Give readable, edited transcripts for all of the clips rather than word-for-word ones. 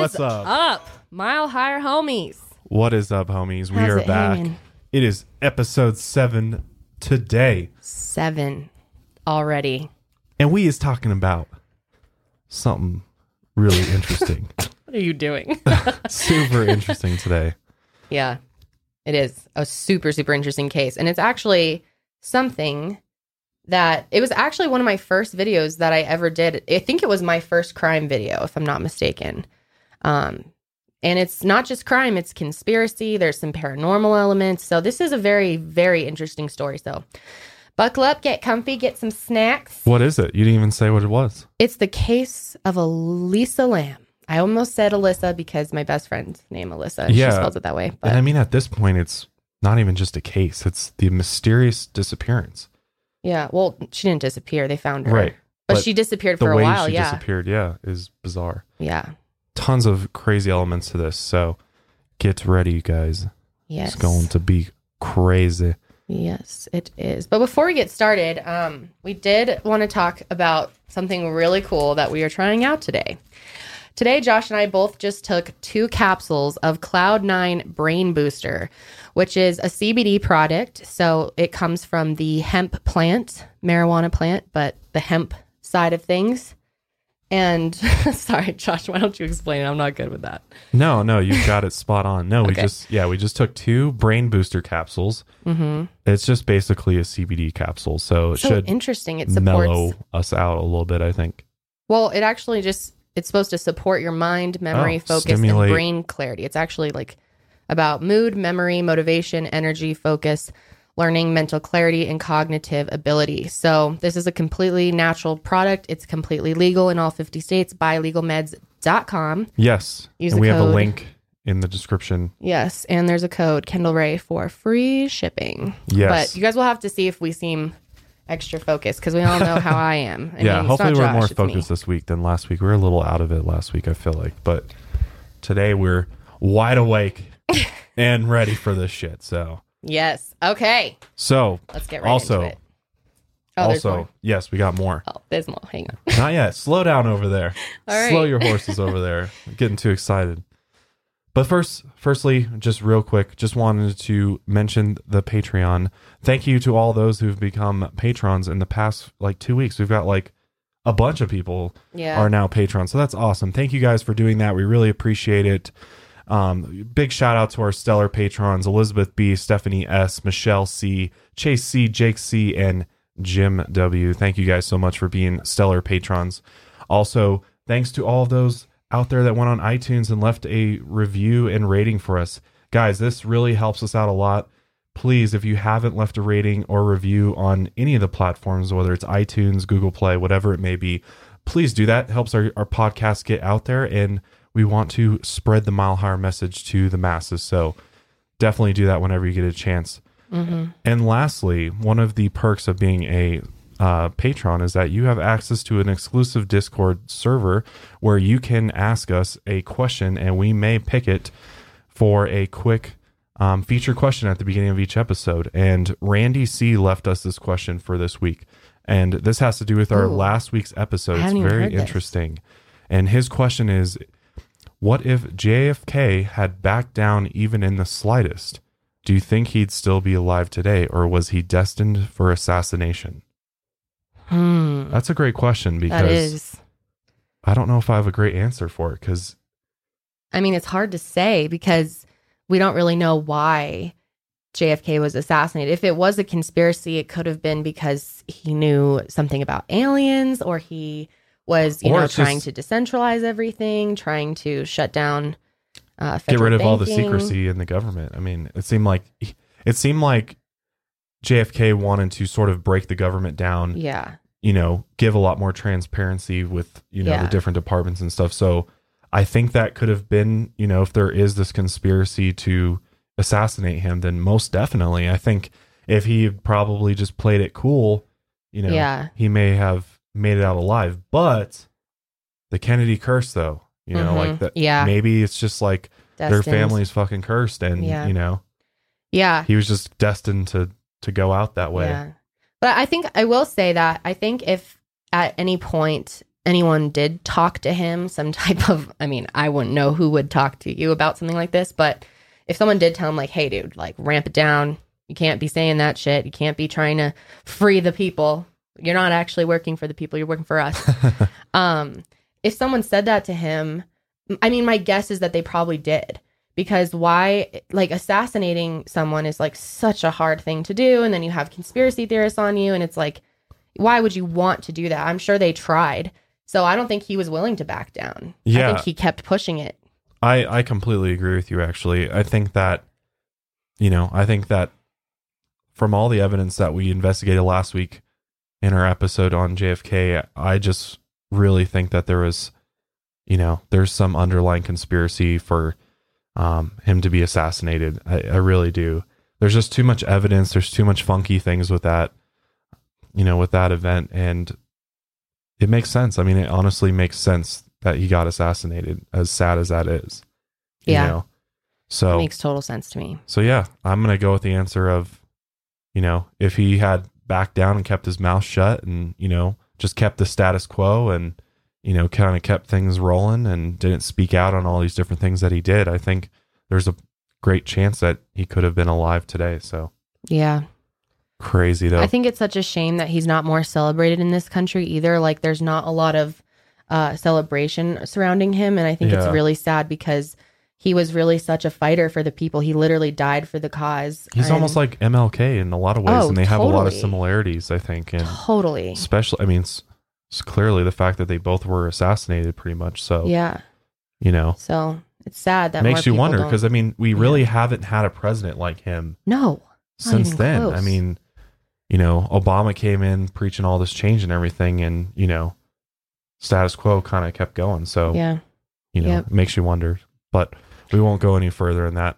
What's up? Mile Higher homies. What is up, homies? How's we are back. Hanging? It is episode 7 today. 7 already. And we is talking about something really interesting. What are you doing? Super interesting today. Yeah, it is a super, super interesting case. And it's actually something that it was actually one of my first videos that I ever did. I think it was my first crime video, if I'm not mistaken. And it's not just crime, it's conspiracy. There's some paranormal elements. So this is a very, very interesting story. So buckle up, get comfy, get some snacks. What is it? You didn't even say what it was. It's the case of Elisa Lam. I almost said Alyssa because my best friend's name Alyssa. And yeah. She spells it that way. But. And I mean, at this point, it's not even just a case. It's the mysterious disappearance. Yeah, well, she didn't disappear. They found her. Right. But she disappeared for a while, yeah. The way she disappeared, yeah, is bizarre. Yeah. Tons of crazy elements to this, so get ready, you guys. Yes. It's going to be crazy. Yes, it is. But before we get started, we did want to talk about something really cool that we are trying out today. Today, Josh and I both just took 2 capsules of Cloud9 Brain Booster, which is a CBD product. So it comes from the hemp plant, marijuana plant, but the hemp side of things. And sorry, Josh, why don't you explain it? I'm not good with that. No, you've got it spot on. No, okay. we just took 2 Brain Booster capsules. Mm-hmm. It's just basically a CBD capsule. So it should interesting. It supports... mellow us out a little bit, I think. Well, it actually just... It's supposed to support your mind, memory, focus, stimulate. And brain clarity. It's actually like about mood, memory, motivation, energy, focus, learning, mental clarity, and cognitive ability. So this is a completely natural product. It's completely legal in all 50 states by legalmeds.com. Yes. And we have a link in the description. Yes. And there's a code, Kendall Rae, for free shipping. Yes. But you guys will have to see if we seem... extra focus because we all know how I am. I mean, hopefully we're more focused this week than last week. We were a little out of it last week, I feel like, but today we're wide awake and ready for this shit. So yes, okay. So let's get right into it. Also, yes, we got more. Oh, there's more. Hang on. Not yet. Slow down over there. All right. Slow your horses over there. I'm getting too excited. But firstly, just real quick, just wanted to mention the Patreon. Thank you to all those who've become patrons in the past, 2 weeks. We've got, a bunch of people are now patrons. So that's awesome. Thank you guys for doing that. We really appreciate it. Big shout out to our stellar patrons, Elizabeth B., Stephanie S., Michelle C., Chase C., Jake C., and Jim W. Thank you guys so much for being stellar patrons. Also, thanks to all of those out there that went on iTunes and left a review and rating for us. Guys, this really helps us out a lot. Please, if you haven't left a rating or review on any of the platforms, whether it's iTunes, Google Play, whatever it may be, please do that. It helps our podcast get out there, and we want to spread the Mile Higher message to the masses. So definitely do that whenever you get a chance. Mm-hmm. And lastly, one of the perks of being a Patreon is that you have access to an exclusive Discord server where you can ask us a question and we may pick it for a quick feature question at the beginning of each episode. And Randy C left us this question for this week, and this has to do with our last week's episode. It's very interesting. And his question is, what if JFK had backed down even in the slightest? Do you think he'd still be alive today, or was he destined for assassination? That's a great question, because I don't know if I have a great answer for it, because I mean, it's hard to say because we don't really know why JFK was assassinated. If it was a conspiracy, it could have been because he knew something about aliens, or he was trying to decentralize everything, trying to shut down federal banking. Get rid of all the secrecy in the government. I mean, it seemed like JFK wanted to sort of break the government down, give a lot more transparency with, the different departments and stuff. So I think that could have been, you know, if there is this conspiracy to assassinate him, then most definitely. I think if he probably just played it cool, you know, he may have made it out alive. But the Kennedy curse, though, you know, like that. Yeah. Maybe it's just like destined. Their family's fucking cursed, and you know, he was just destined to go out that way. Yeah. But I think I will say that I think if at any point anyone did talk to him, some type of, I mean, I wouldn't know who would talk to you about something like this, but if someone did tell him like, hey dude, like ramp it down. You can't be saying that shit. You can't be trying to free the people. You're not actually working for the people. You're working for us. If someone said that to him, I mean, my guess is that they probably did. Because why, like, assassinating someone is like such a hard thing to do. And then you have conspiracy theorists on you. And it's like, why would you want to do that? I'm sure they tried. So I don't think he was willing to back down. Yeah. I think he kept pushing it. I completely agree with you, actually. I think that, you know, I think that from all the evidence that we investigated last week in our episode on JFK, I just really think that there was, you know, there's some underlying conspiracy for him to be assassinated. I really do. There's just too much evidence. There's too much funky things with that, you know, with that event. And it makes sense. I mean, it honestly makes sense that he got assassinated, as sad as that is. Yeah. You know? So it makes total sense to me. So yeah, I'm going to go with the answer of, you know, if he had backed down and kept his mouth shut and, you know, just kept the status quo and, you know, kind of kept things rolling and didn't speak out on all these different things that he did, I think there's a great chance that he could have been alive today. So yeah, crazy though. I think it's such a shame that he's not more celebrated in this country either. Like there's not a lot of celebration surrounding him. And I think it's really sad because he was really such a fighter for the people. He literally died for the cause. He's almost like MLK in a lot of ways. Oh, and they have a lot of similarities, I think. And especially, I mean, it's clearly the fact that they both were assassinated pretty much. So, yeah, you know, so it's sad that makes you wonder. Cause I mean, we really haven't had a president like him. No, since then. Close. I mean, you know, Obama came in preaching all this change and everything, and, you know, status quo kind of kept going. So, you know, it makes you wonder, but we won't go any further in that.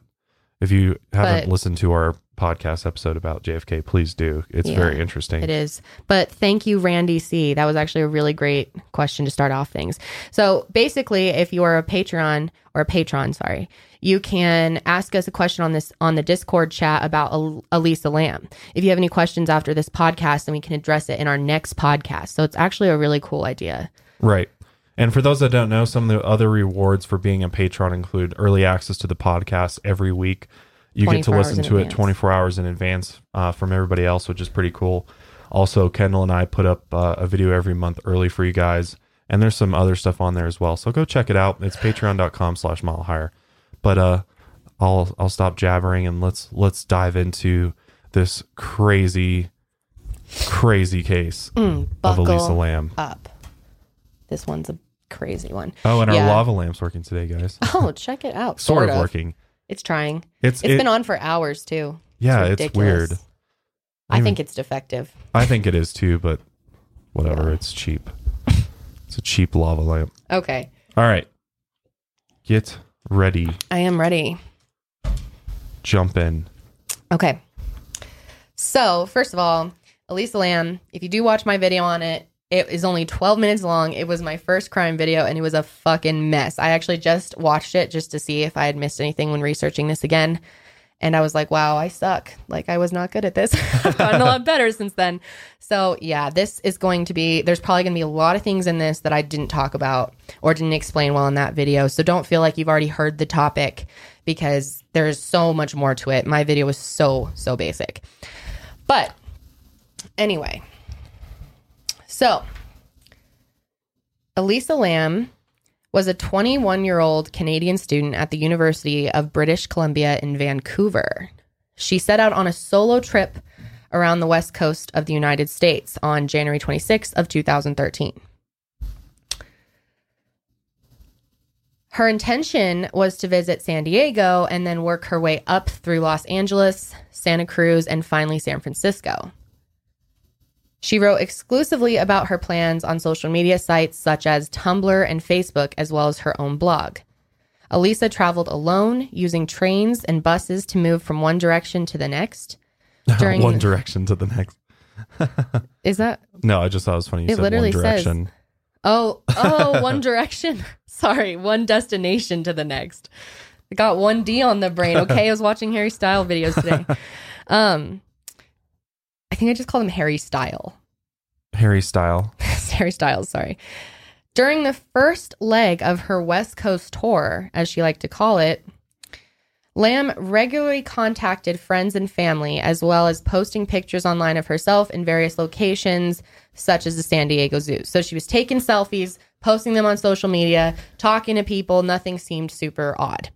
If you haven't listened to our podcast episode about JFK, please do. It's very interesting. It is. But thank you, Randy C. That was actually a really great question to start off things. So basically, if you are a Patreon or a patron, sorry, you can ask us a question on this on the Discord chat about Elisa Lam. If you have any questions after this podcast, then we can address it in our next podcast. So it's actually a really cool idea. Right. And for those that don't know, some of the other rewards for being a patron include early access to the podcast every week. You get to listen to it 24 hours in advance from everybody else, which is pretty cool. Also, Kendall and I put up a video every month early for you guys. And there's some other stuff on there as well. So go check it out. It's patreon.com/milehigher. But I'll stop jabbering and let's dive into this crazy case of Elisa Lam. This one's a crazy one. Oh, and our lava lamp's working today, guys. Oh, check it out. sort of working. It's trying. It's been on for hours too. Yeah, it's weird. I think it's defective. I think it is too, but whatever. Yeah. It's cheap. It's a cheap lava lamp. Okay. All right. Get ready. I am ready. Jump in. Okay. So first of all, Elisa Lam, if you do watch my video on it, it is only 12 minutes long. It was my first crime video, and it was a fucking mess. I actually just watched it just to see if I had missed anything when researching this again. And I was like, wow, I suck. Like, I was not good at this. I've gotten a lot better since then. So, yeah, this is going to be... There's probably going to be a lot of things in this that I didn't talk about or didn't explain well in that video. So don't feel like you've already heard the topic because there's so much more to it. My video was so basic. But anyway... So, Elisa Lam was a 21-year-old Canadian student at the University of British Columbia in Vancouver. She set out on a solo trip around the west coast of the United States on January 26th of 2013. Her intention was to visit San Diego and then work her way up through Los Angeles, Santa Cruz, and finally San Francisco. She wrote exclusively about her plans on social media sites such as Tumblr and Facebook, as well as her own blog. Elisa traveled alone, using trains and buses to move from one direction to the next. Is that? No, I just thought it was funny. You it said literally one direction. Says, one direction. Sorry, one destination to the next. I got 1D on the brain. Okay, I was watching Harry Styles videos today. I think I just called him Harry Style. Harry Styles, sorry. During the first leg of her West Coast tour, as she liked to call it, Lam regularly contacted friends and family, as well as posting pictures online of herself in various locations, such as the San Diego Zoo. So she was taking selfies, posting them on social media, talking to people. Nothing seemed super odd.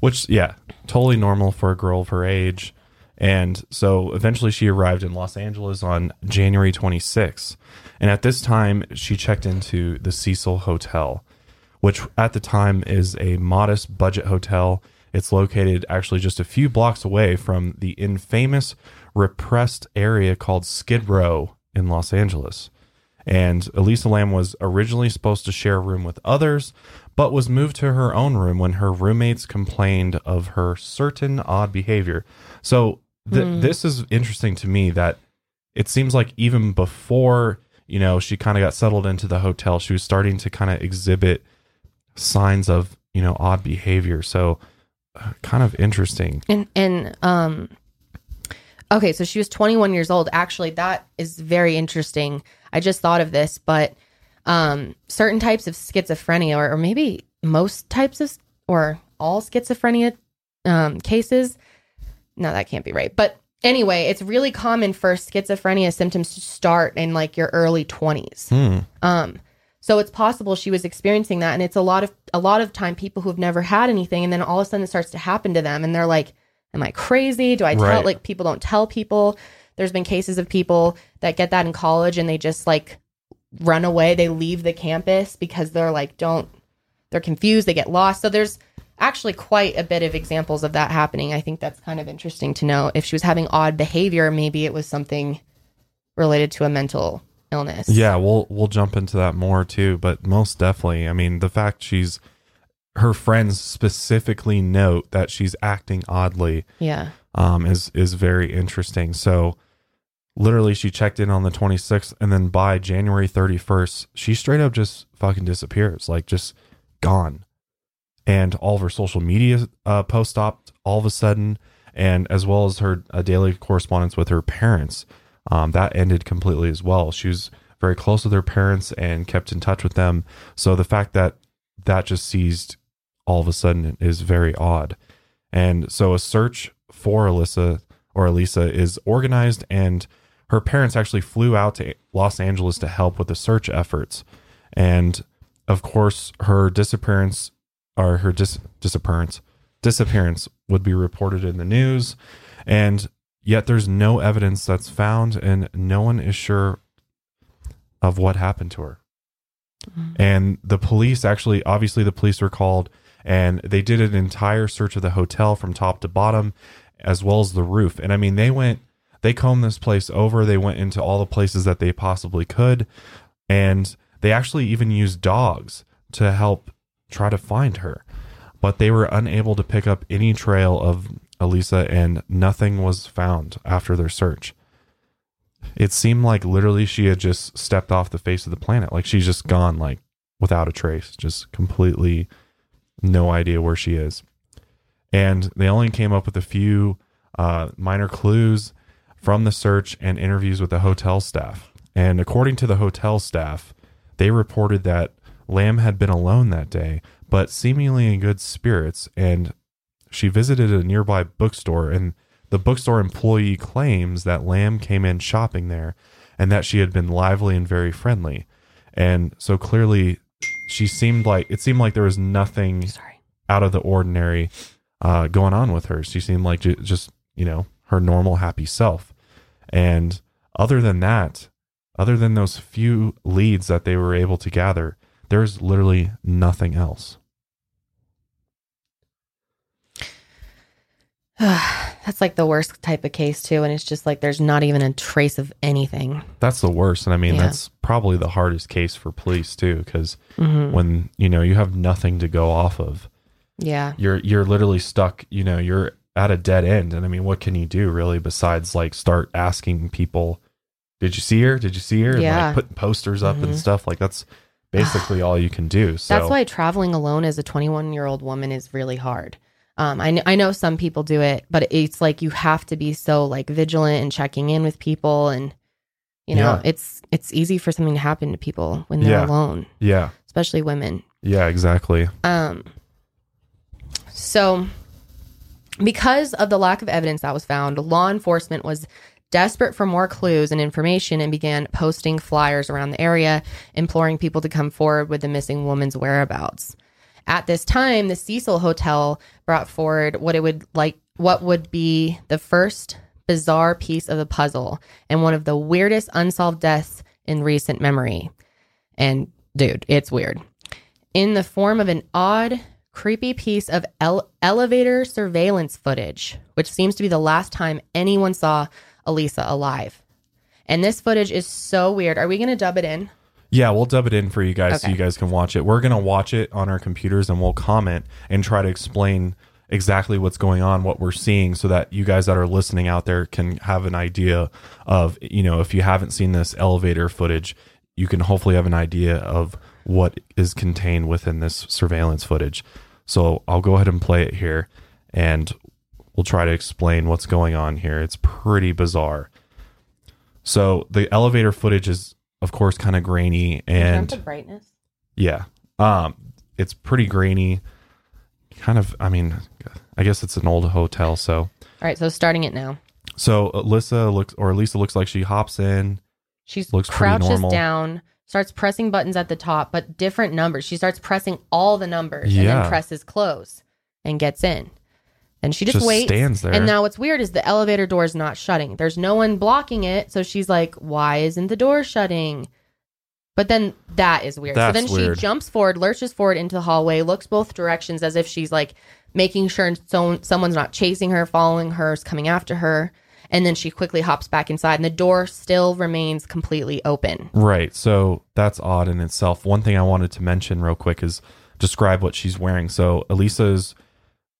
Which, yeah, totally normal for a girl of her age. And so eventually she arrived in Los Angeles on January 26th. And at this time, she checked into the Cecil Hotel, which at the time is a modest budget hotel. It's located actually just a few blocks away from the infamous repressed area called Skid Row in Los Angeles. And Elisa Lam was originally supposed to share a room with others, but was moved to her own room when her roommates complained of her certain odd behavior. So this is interesting to me that it seems like even before, you know, she kind of got settled into the hotel, she was starting to kind of exhibit signs of, you know, odd behavior. So kind of interesting. Okay, so she was 21 years old. Actually, that is very interesting. I just thought of this, but certain types of schizophrenia, or maybe most types of, or all schizophrenia cases. No, that can't be right. But anyway, it's really common for schizophrenia symptoms to start in like your early 20s. So it's possible she was experiencing that. And it's a lot of time people who've never had anything, and then all of a sudden it starts to happen to them. And they're like, am I crazy? Do I tell? Right. Like, people don't tell people. There's been cases of people that get that in college, and they just like run away. They leave the campus because they're like, they're confused. They get lost. So there's actually quite a bit of examples of that happening. I think that's kind of interesting to know. If she was having odd behavior, maybe it was something related to a mental illness. Yeah, we'll jump into that more too. But most definitely, I mean, the fact her friends specifically note that she's acting oddly is very interesting. So literally she checked in on the 26th, and then by January 31st, she straight up just fucking disappears, like just gone. And all of her social media posts stopped all of a sudden, and as well as her daily correspondence with her parents. That ended completely as well. She was very close with her parents and kept in touch with them. So the fact that just ceased all of a sudden is very odd. And so a search for Elisa is organized, and her parents actually flew out to Los Angeles to help with the search efforts. And of course, her disappearance would be reported in the news, and yet there's no evidence that's found, and no one is sure of what happened to her. And the police were called, and they did an entire search of the hotel from top to bottom, as well as the roof. And I mean, they combed this place over. They went into all the places that they possibly could. And they actually even used dogs to help try to find her, but they were unable to pick up any trail of Elisa, and nothing was found after their search. It seemed like literally she had just stepped off the face of the planet. Like, she's just gone, like, without a trace, just completely no idea where she is. And they only came up with a few minor clues from the search and interviews with the hotel staff. And according to the hotel staff, they reported that Lam had been alone that day, but seemingly in good spirits. And she visited a nearby bookstore, and the bookstore employee claims that Lam came in shopping there, and that she had been lively and very friendly. And so clearly it seemed like there was nothing out of the ordinary going on with her. She seemed like just, you know, her normal happy self. And other than those few leads that they were able to gather, there's literally nothing else. That's like the worst type of case too. And it's just like, there's not even a trace of anything. That's the worst. And I mean, that's probably the hardest case for police too. Cause when, you know, you have nothing to go off of, you're literally stuck, you know, you're at a dead end. And I mean, what can you do really besides like start asking people, did you see her? Did you see her? And like putting posters up and stuff like that's basically all you can do. So that's why traveling alone as a 21-year-old woman is really hard. I know some people do it, but it's like you have to be so like vigilant and checking in with people, and you know it's easy for something to happen to people when they're alone. Yeah, especially women. Yeah, exactly. So because of the lack of evidence that was found, law enforcement was desperate for more clues and information and began posting flyers around the area, imploring people to come forward with the missing woman's whereabouts. At this time, the Cecil Hotel brought forward what would be the first bizarre piece of the puzzle and one of the weirdest unsolved deaths in recent memory. And dude, it's weird. In the form of an odd, creepy piece of elevator surveillance footage, which seems to be the last time anyone saw Elisa alive. And this footage is so weird. Are we going to dub it in? Yeah, we'll dub it in for you guys so you guys can watch it. We're going to watch it on our computers and we'll comment and try to explain exactly what's going on, what we're seeing, so that you guys that are listening out there can have an idea of, you know, if you haven't seen this elevator footage, you can hopefully have an idea of what is contained within this surveillance footage. So I'll go ahead and play it here and we'll try to explain what's going on here. It's pretty bizarre. So the elevator footage is, of course, kind of grainy, and the brightness. Yeah. It's pretty grainy. Kind of, I mean, I guess it's an old hotel, so. All right, so starting it now. So Elisa looks like she hops in. She crouches down, starts pressing buttons at the top, but different numbers. She starts pressing all the numbers and then presses close and gets in. And she just waits, stands there. And now what's weird is the elevator door is not shutting. There's no one blocking it. So she's like, why isn't the door shutting? But then that is weird. That's so then weird. She jumps forward, lurches forward into the hallway, looks both directions as if she's like making sure someone's not chasing her, following her, is coming after her. And then she quickly hops back inside and the door still remains completely open. Right. So that's odd in itself. One thing I wanted to mention real quick is describe what she's wearing. So Elisa's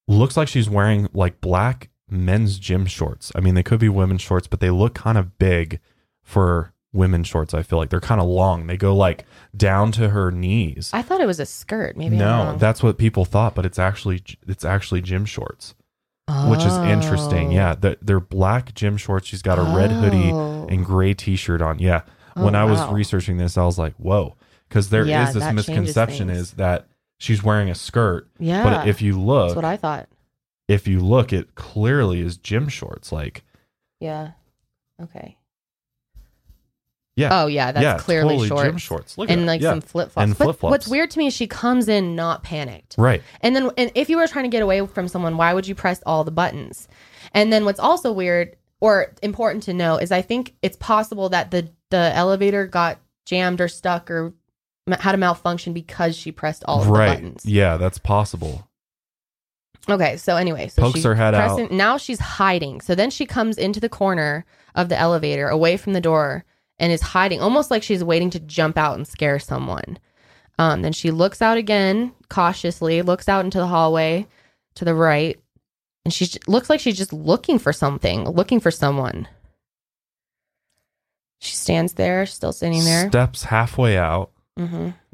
looks like she's wearing like black men's gym shorts. I mean, they could be women's shorts, but they look kind of big for women's shorts. I feel like they're kind of long. They go like down to her knees. I thought it was a skirt. Maybe no, that's what people thought, but it's actually gym shorts, which is interesting. Yeah, they're black gym shorts. She's got a red hoodie and gray T-shirt on. Yeah, when I was researching this, I was like, whoa, because there is this misconception is that she's wearing a skirt, but if you look, that's what I thought. If you look, it clearly is gym shorts. Like, okay, that's clearly shorts. Gym shorts. Look and at like some flip flops. But what's weird to me is she comes in not panicked, right? And then, and if you were trying to get away from someone, why would you press all the buttons? And then, what's also weird or important to know is I think it's possible that the elevator got jammed or stuck or had a malfunction because she pressed all of the buttons. Yeah, that's possible. Okay, so anyway, so pokes her head out. Now she's hiding. So then she comes into the corner of the elevator, away from the door, and is hiding, almost like she's waiting to jump out and scare someone. Then she looks out again, cautiously, looks out into the hallway to the right, and she looks like she's just looking for something, looking for someone. She stands there, still standing there. Steps halfway out.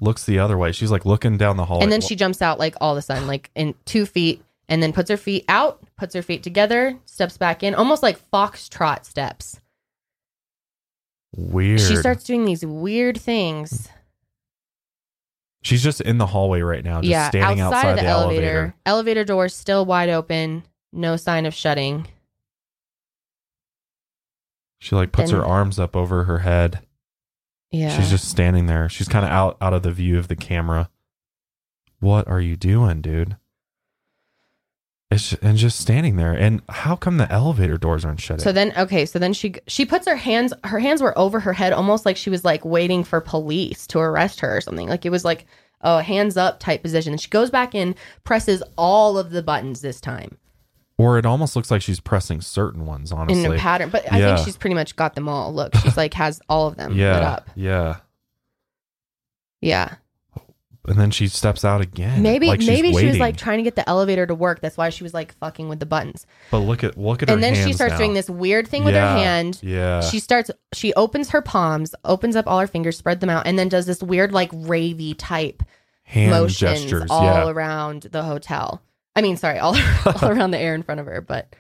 Looks the other way. She's like looking down the hallway, and then she jumps out like all of a sudden, like in 2 feet, and then puts her feet out, puts her feet together, steps back in, almost like foxtrot steps. Weird. She starts doing these weird things. She's just in the hallway right now, just standing outside of the elevator. Elevator door still wide open, no sign of shutting. She like puts her arms up over her head. Yeah. She's just standing there. She's kind of out of the view of the camera. What are you doing, dude? And just standing there. And how come the elevator doors aren't shutting? So then she puts her hands were over her head, almost like she was like waiting for police to arrest her or something. Like it was like a hands up type position. And she goes back in, presses all of the buttons this time. Or it almost looks like she's pressing certain ones, honestly. In a pattern. But I think she's pretty much got them all. Look, she's like has all of them lit up. Yeah. Yeah. And then she steps out again. Maybe she was like trying to get the elevator to work. That's why she was like fucking with the buttons. But look at her hands. And then she starts doing this weird thing with her hand. Yeah. She opens her palms, opens up all her fingers, spread them out, and then does this weird like ravey type hand motions gestures, all around the hotel. I mean, sorry, all around the air in front of her, but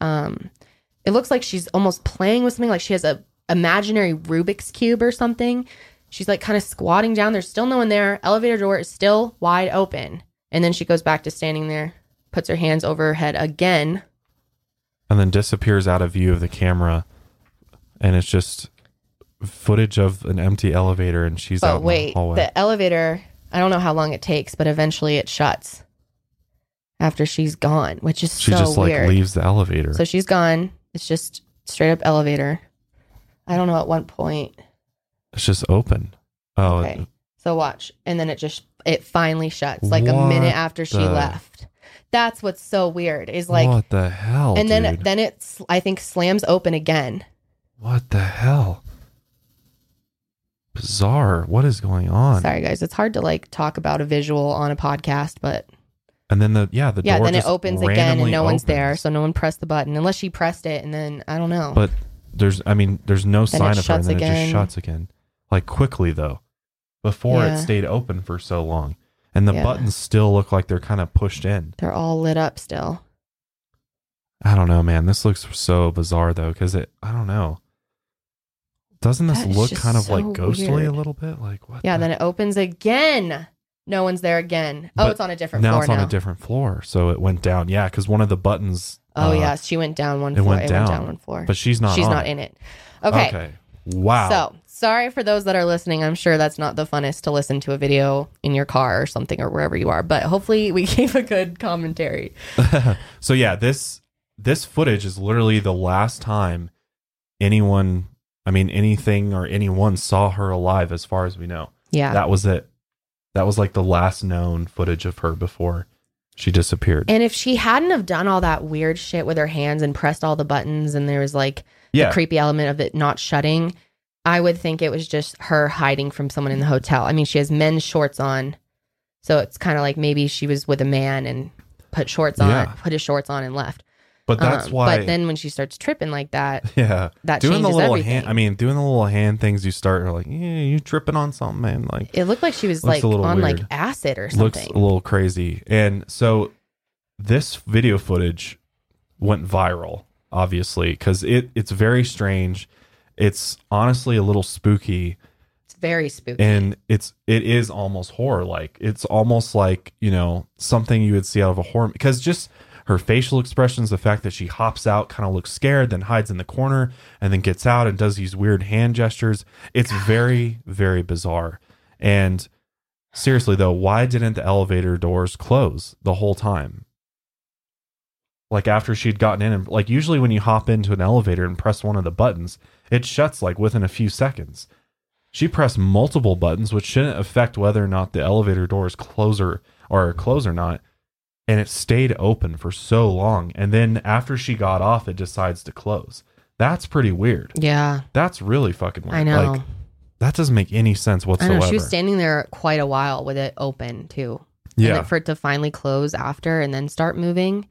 it looks like she's almost playing with something, like she has a imaginary Rubik's Cube or something. She's like kind of squatting down. There's still no one there. Elevator door is still wide open. And then she goes back to standing there, puts her hands over her head again. And then disappears out of view of the camera. And it's just footage of an empty elevator, and she's out in the hallway. The elevator, I don't know how long it takes, but eventually it shuts. After she's gone, which is so weird. She just like leaves the elevator. So she's gone. It's just straight up elevator. I don't know at what point. It's just open. Oh, okay. So watch. And then it finally shuts like a minute after she left. That's what's so weird is like. What the hell? And then it, I think, slams open again. What the hell? Bizarre. What is going on? Sorry, guys. It's hard to like talk about a visual on a podcast, but. And then the door then it opens again and no one's there, so no one pressed the button unless she pressed it, and then I don't know. But there's no sign of her, and then it just shuts again, like quickly though. Before it stayed open for so long, and the buttons still look like they're kind of pushed in. They're all lit up still. I don't know, man. This looks so bizarre though, because I don't know. Doesn't this look kind of like ghostly a little bit? Like what? Yeah. Then it opens again. No one's there again. Oh, but it's on a different floor now. It's on a different floor. So it went down. Yeah, because one of the buttons. Oh, yes. She went down one floor. It went down one floor. But she's not in it. Okay. Wow. So sorry for those that are listening. I'm sure that's not the funnest to listen to a video in your car or something or wherever you are. But hopefully we gave a good commentary. So, yeah, this footage is literally the last time anyone saw her alive as far as we know. Yeah. That was it. That was like the last known footage of her before she disappeared. And if she hadn't have done all that weird shit with her hands and pressed all the buttons, and there was like the creepy element of it not shutting, I would think it was just her hiding from someone in the hotel. I mean, she has men's shorts on, so it's kind of like maybe she was with a man and put his shorts on and left. But that's why. But then when she starts tripping like that, that doing changes the little everything. Doing the little hand things, you start like, yeah, you tripping on something, man. Like it looked like she was like on weird, like acid or something. Looks a little crazy. And so this video footage went viral, obviously, because it's very strange. It's honestly a little spooky. It's very spooky, and it is almost horror like. It's almost like something you would see out of a horror because just. Her facial expressions, the fact that she hops out, kind of looks scared, then hides in the corner, and then gets out and does these weird hand gestures. It's very, very bizarre. And seriously, though, why didn't the elevator doors close the whole time? Like after she'd gotten in, and like usually when you hop into an elevator and press one of the buttons, it shuts like within a few seconds. She pressed multiple buttons, which shouldn't affect whether or not the elevator doors close or not. And it stayed open for so long. And then after she got off, it decides to close. That's pretty weird. Yeah. That's really fucking weird. I know. Like, that doesn't make any sense whatsoever. I know. She was standing there quite a while with it open, too. Yeah. And then for it to finally close after and then start moving.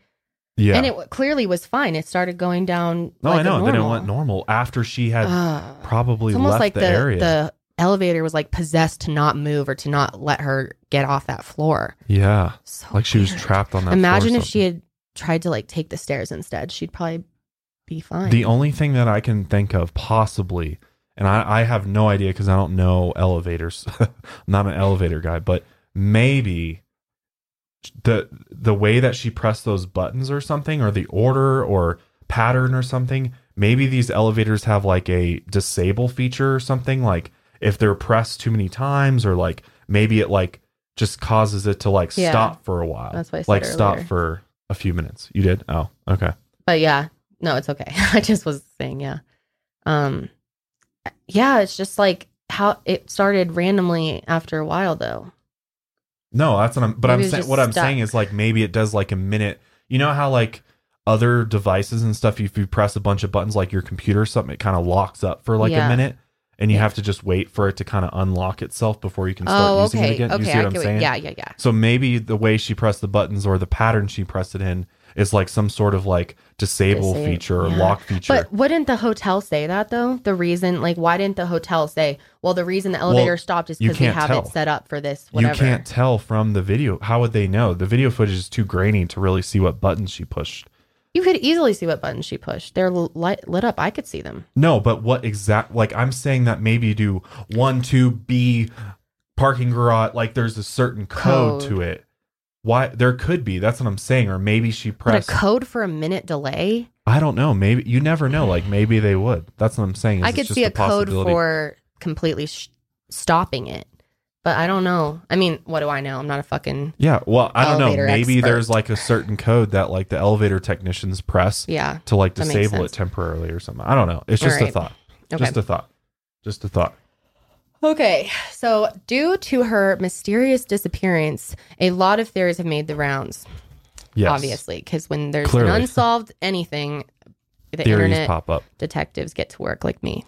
Yeah. And it clearly was fine. It started going down. No, I know. Then it went normal after she had probably left like the area. The elevator was like possessed to not move or to not let her get off that floor. Yeah. So like she was trapped on that floor. Imagine if she had tried to like take the stairs instead. She'd probably be fine. The only thing that I can think of possibly, and I have no idea because I don't know elevators. I'm not an elevator guy, but maybe the way that she pressed those buttons or something, or the order or pattern or something, maybe these elevators have like a disable feature or something, like if they're pressed too many times, or like maybe it like just causes it to like stop for a while. That's why I said like earlier. Stop for a few minutes. You did? Oh, okay. But yeah, no, it's okay. I just was saying, yeah. Yeah, it's just like how it started randomly after a while though. No, that's what I'm saying is like maybe it does like a minute. You know how like other devices and stuff, if you press a bunch of buttons like your computer or something, it kind of locks up for like a minute, and you have to just wait for it to kind of unlock itself before you can start using it again. Okay, you see what I'm saying? Yeah. So maybe the way she pressed the buttons or the pattern she pressed it in is like some sort of like disable feature or lock feature. But wouldn't the hotel say that though? The reason, like, why didn't the hotel say, well, the reason the elevator stopped is because we have it set up for this, whatever. You can't tell from the video. How would they know? The video footage is too grainy to really see what buttons she pushed. You could easily see what buttons she pushed. They're lit up. I could see them. No, but what exact? Like, I'm saying that maybe do 1, 2, B parking garage. Like, there's a certain code to it. Why? There could be. That's what I'm saying. Or maybe she pressed. But a code for a minute delay? I don't know. Maybe. You never know. Like, maybe they would. That's what I'm saying. I could see a code for completely stopping it. But I don't know. I mean, what do I know? I'm not a fucking I don't know. Maybe expert. There's like a certain code that like the elevator technicians press to like disable it temporarily or something. I don't know. It's just a thought. Okay. Just a thought. Okay. So due to her mysterious disappearance, a lot of theories have made the rounds. Yes. Obviously, because when there's an unsolved anything, the theories internet pop up. Detectives get to work like me.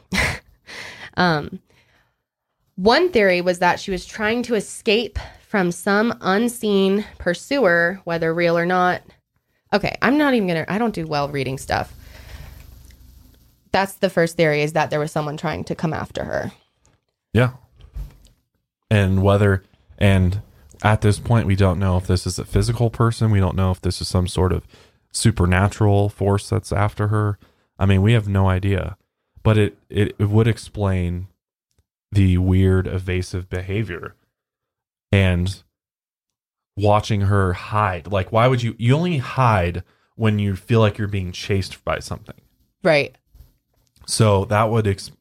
One theory was that she was trying to escape from some unseen pursuer, whether real or not. Okay, I'm not even going to... I don't do well reading stuff. That's the first theory, is that there was someone trying to come after her. Yeah. And whether... And at this point, we don't know if this is a physical person. We don't know if this is some sort of supernatural force that's after her. I mean, we have no idea. But it would explain... the weird evasive behavior and watching her hide. Like, why would you only hide when you feel like you're being chased by something. Right. So that would, if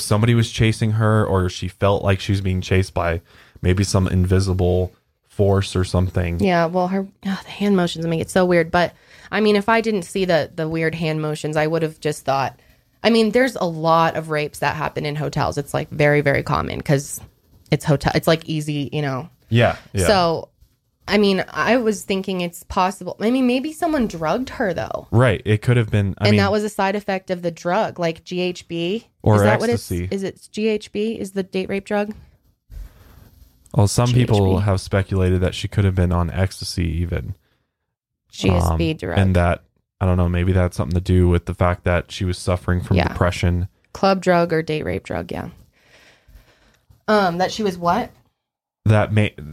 somebody was chasing her or she felt like she was being chased by maybe some invisible force or something. Yeah. Well, the hand motions make it so weird. But I mean, if I didn't see the weird hand motions, I would have just thought, I mean, there's a lot of rapes that happen in hotels. It's like very, very common because it's hotel. It's like easy, Yeah. So, I mean, I was thinking it's possible. I mean, maybe someone drugged her though. Right. It could have been. I mean, that was a side effect of the drug, like GHB or is that ecstasy. What is it GHB? Is the date rape drug? Well, some GHB. People have speculated that she could have been on ecstasy even. GHB drug. And that. I don't know. Maybe that had something to do with the fact that she was suffering from depression. Club drug or date rape drug. Yeah. That she was what?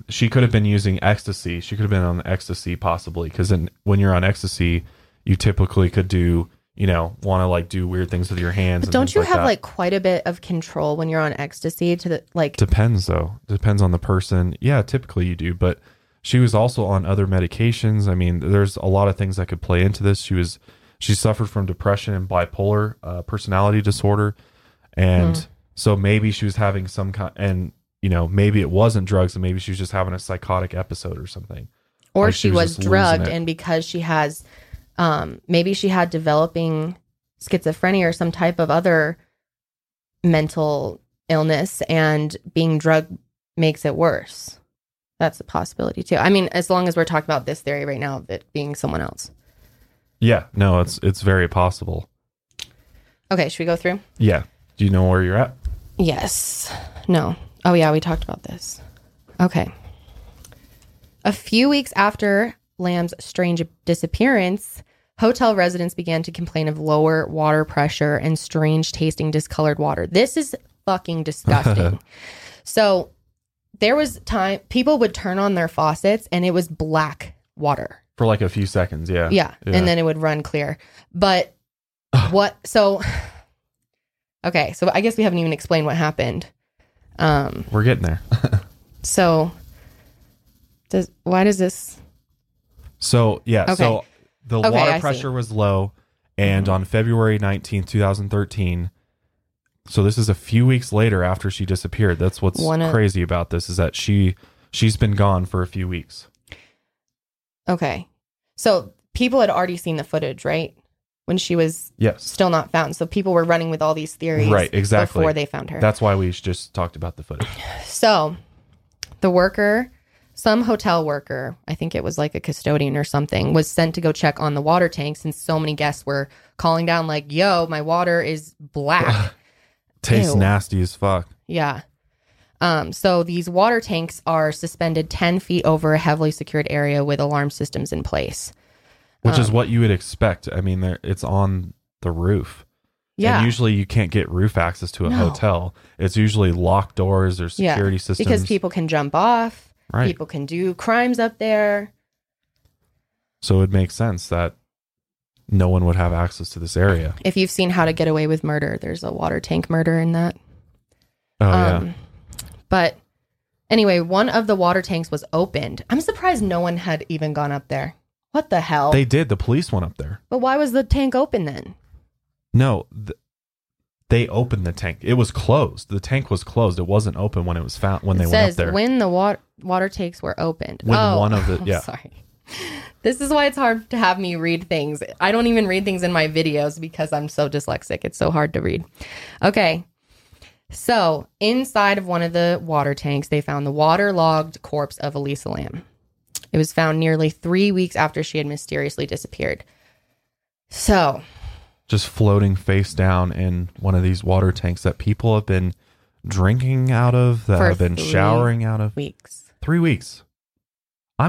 She could have been using ecstasy. She could have been on ecstasy possibly. Because when you're on ecstasy, you typically could do, want to like do weird things with your hands. But don't you have like quite a bit of control when you're on ecstasy to the like. Depends though. Depends on the person. Yeah. Typically you do. But. She was also on other medications. I mean, there's a lot of things that could play into this. She suffered from depression and bipolar personality disorder. And so maybe she was having some kind, and maybe it wasn't drugs and maybe she was just having a psychotic episode or something. Or like she was drugged and because she has, maybe she had developing schizophrenia or some type of other mental illness and being drugged makes it worse. That's a possibility too. I mean, as long as we're talking about this theory right now of it being someone else. Yeah, no, it's very possible. Okay, should we go through? Yeah. Do you know where you're at? Yes. No. Oh yeah, we talked about this. Okay. A few weeks after Lam's strange disappearance, hotel residents began to complain of lower water pressure and strange tasting discolored water. This is fucking disgusting. So there was time people would turn on their faucets and it was black water. For like a few seconds, yeah. And then it would run clear. But so I guess we haven't even explained what happened. We're getting there. So the water pressure was low and on February 19th, 2013... So this is a few weeks later after she disappeared. That's what's crazy about this is that she's been gone for a few weeks. Okay. So people had already seen the footage, right? When she was still not found. So people were running with all these theories before they found her. That's why we just talked about the footage. So the workers some hotel worker, I think it was like a custodian or something, was sent to go check on the water tank since so many guests were calling down like, yo, my water is black. Tastes nasty as fuck. Yeah. So these water tanks are suspended 10 feet over a heavily secured area with alarm systems in place. Which is what you would expect. I mean, it's on the roof. Yeah. And usually you can't get roof access to a hotel. It's usually locked doors or security systems. Because people can jump off. Right. People can do crimes up there. So it would make sense that no one would have access to this area. If you've seen How to Get Away with Murder, there's a water tank murder in that. Oh, yeah. But anyway, one of the water tanks was opened. I'm surprised no one had even gone up there. What the hell? They did. The police went up there. But why was the tank open then? No, they opened the tank. It was closed. The tank was closed. It wasn't open when it was found when they went up there. It says when the water tanks were opened. When one of the sorry. This is why it's hard to have me read things. I don't even read things in my videos because I'm so dyslexic. It's so hard to read. Okay. So inside of one of the water tanks, they found the waterlogged corpse of Elisa Lam. It was found nearly 3 weeks after she had mysteriously disappeared. So just floating face down in one of these water tanks that people have been drinking out of, that have been showering out of. 3 weeks. I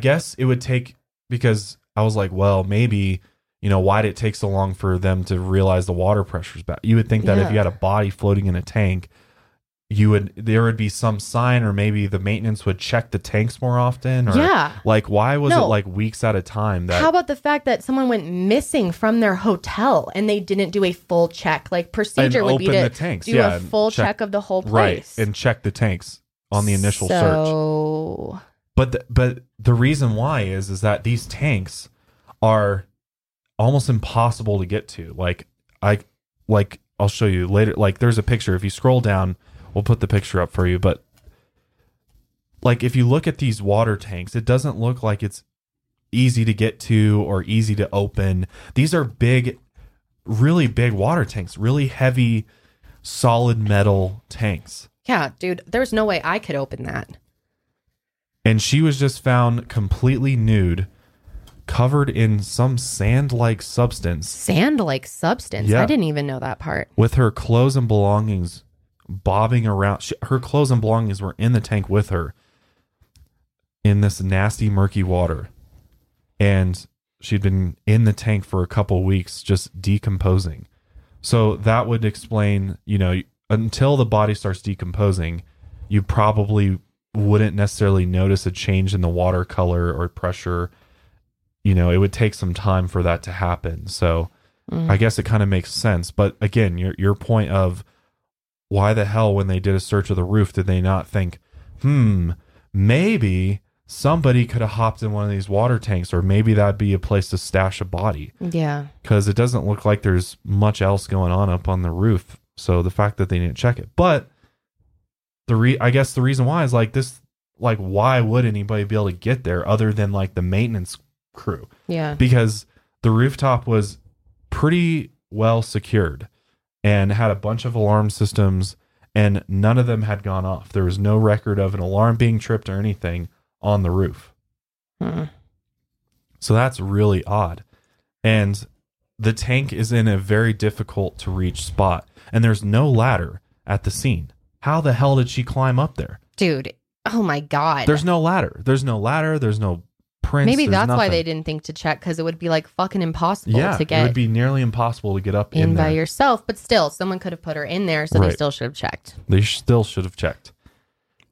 guess it would take, because I was like, well, maybe, why did it take so long for them to realize the water pressure's back? You would think that if you had a body floating in a tank, there would be some sign, or maybe the maintenance would check the tanks more often, or why was it like weeks at a time? That, how about the fact that someone went missing from their hotel and they didn't do a full check? Like procedure would be to do a full check of the whole place, right, and check the tanks on the initial search. But the reason why is that these tanks are almost impossible to get to. I'll show you later. Like there's a picture. If you scroll down. We'll put the picture up for you, but if you look at these water tanks, it doesn't look like it's easy to get to or easy to open. These are big, really big water tanks, really heavy, solid metal tanks. Yeah, dude, there's no way I could open that. And she was just found completely nude, covered in some sand-like substance. Sand-like substance? Yeah. I didn't even know that part. With her clothes and belongings bobbing around. Her clothes and belongings were in the tank with her in this nasty, murky water. And she'd been in the tank for a couple weeks, just decomposing. So that would explain, until the body starts decomposing, you probably wouldn't necessarily notice a change in the water color or pressure. It would take some time for that to happen. So I guess it kind of makes sense. But again, your point of, why the hell, when they did a search of the roof, did they not think, maybe somebody could have hopped in one of these water tanks, or maybe that'd be a place to stash a body? Yeah. Because it doesn't look like there's much else going on up on the roof. So the fact that they didn't check it. But I guess the reason why is why would anybody be able to get there other than the maintenance crew? Yeah. Because the rooftop was pretty well secured and had a bunch of alarm systems, and none of them had gone off. There was no record of an alarm being tripped or anything on the roof. So that's really odd. And the tank is in a very difficult to reach spot, and there's no ladder at the scene. How the hell did she climb up there? Dude, oh my God. There's no ladder. There's no prints. Maybe that's nothing. Why they didn't think to check, because it would be fucking impossible to get. It would be nearly impossible to get up in by there yourself. But still, someone could have put her in there, so right. They still should have checked.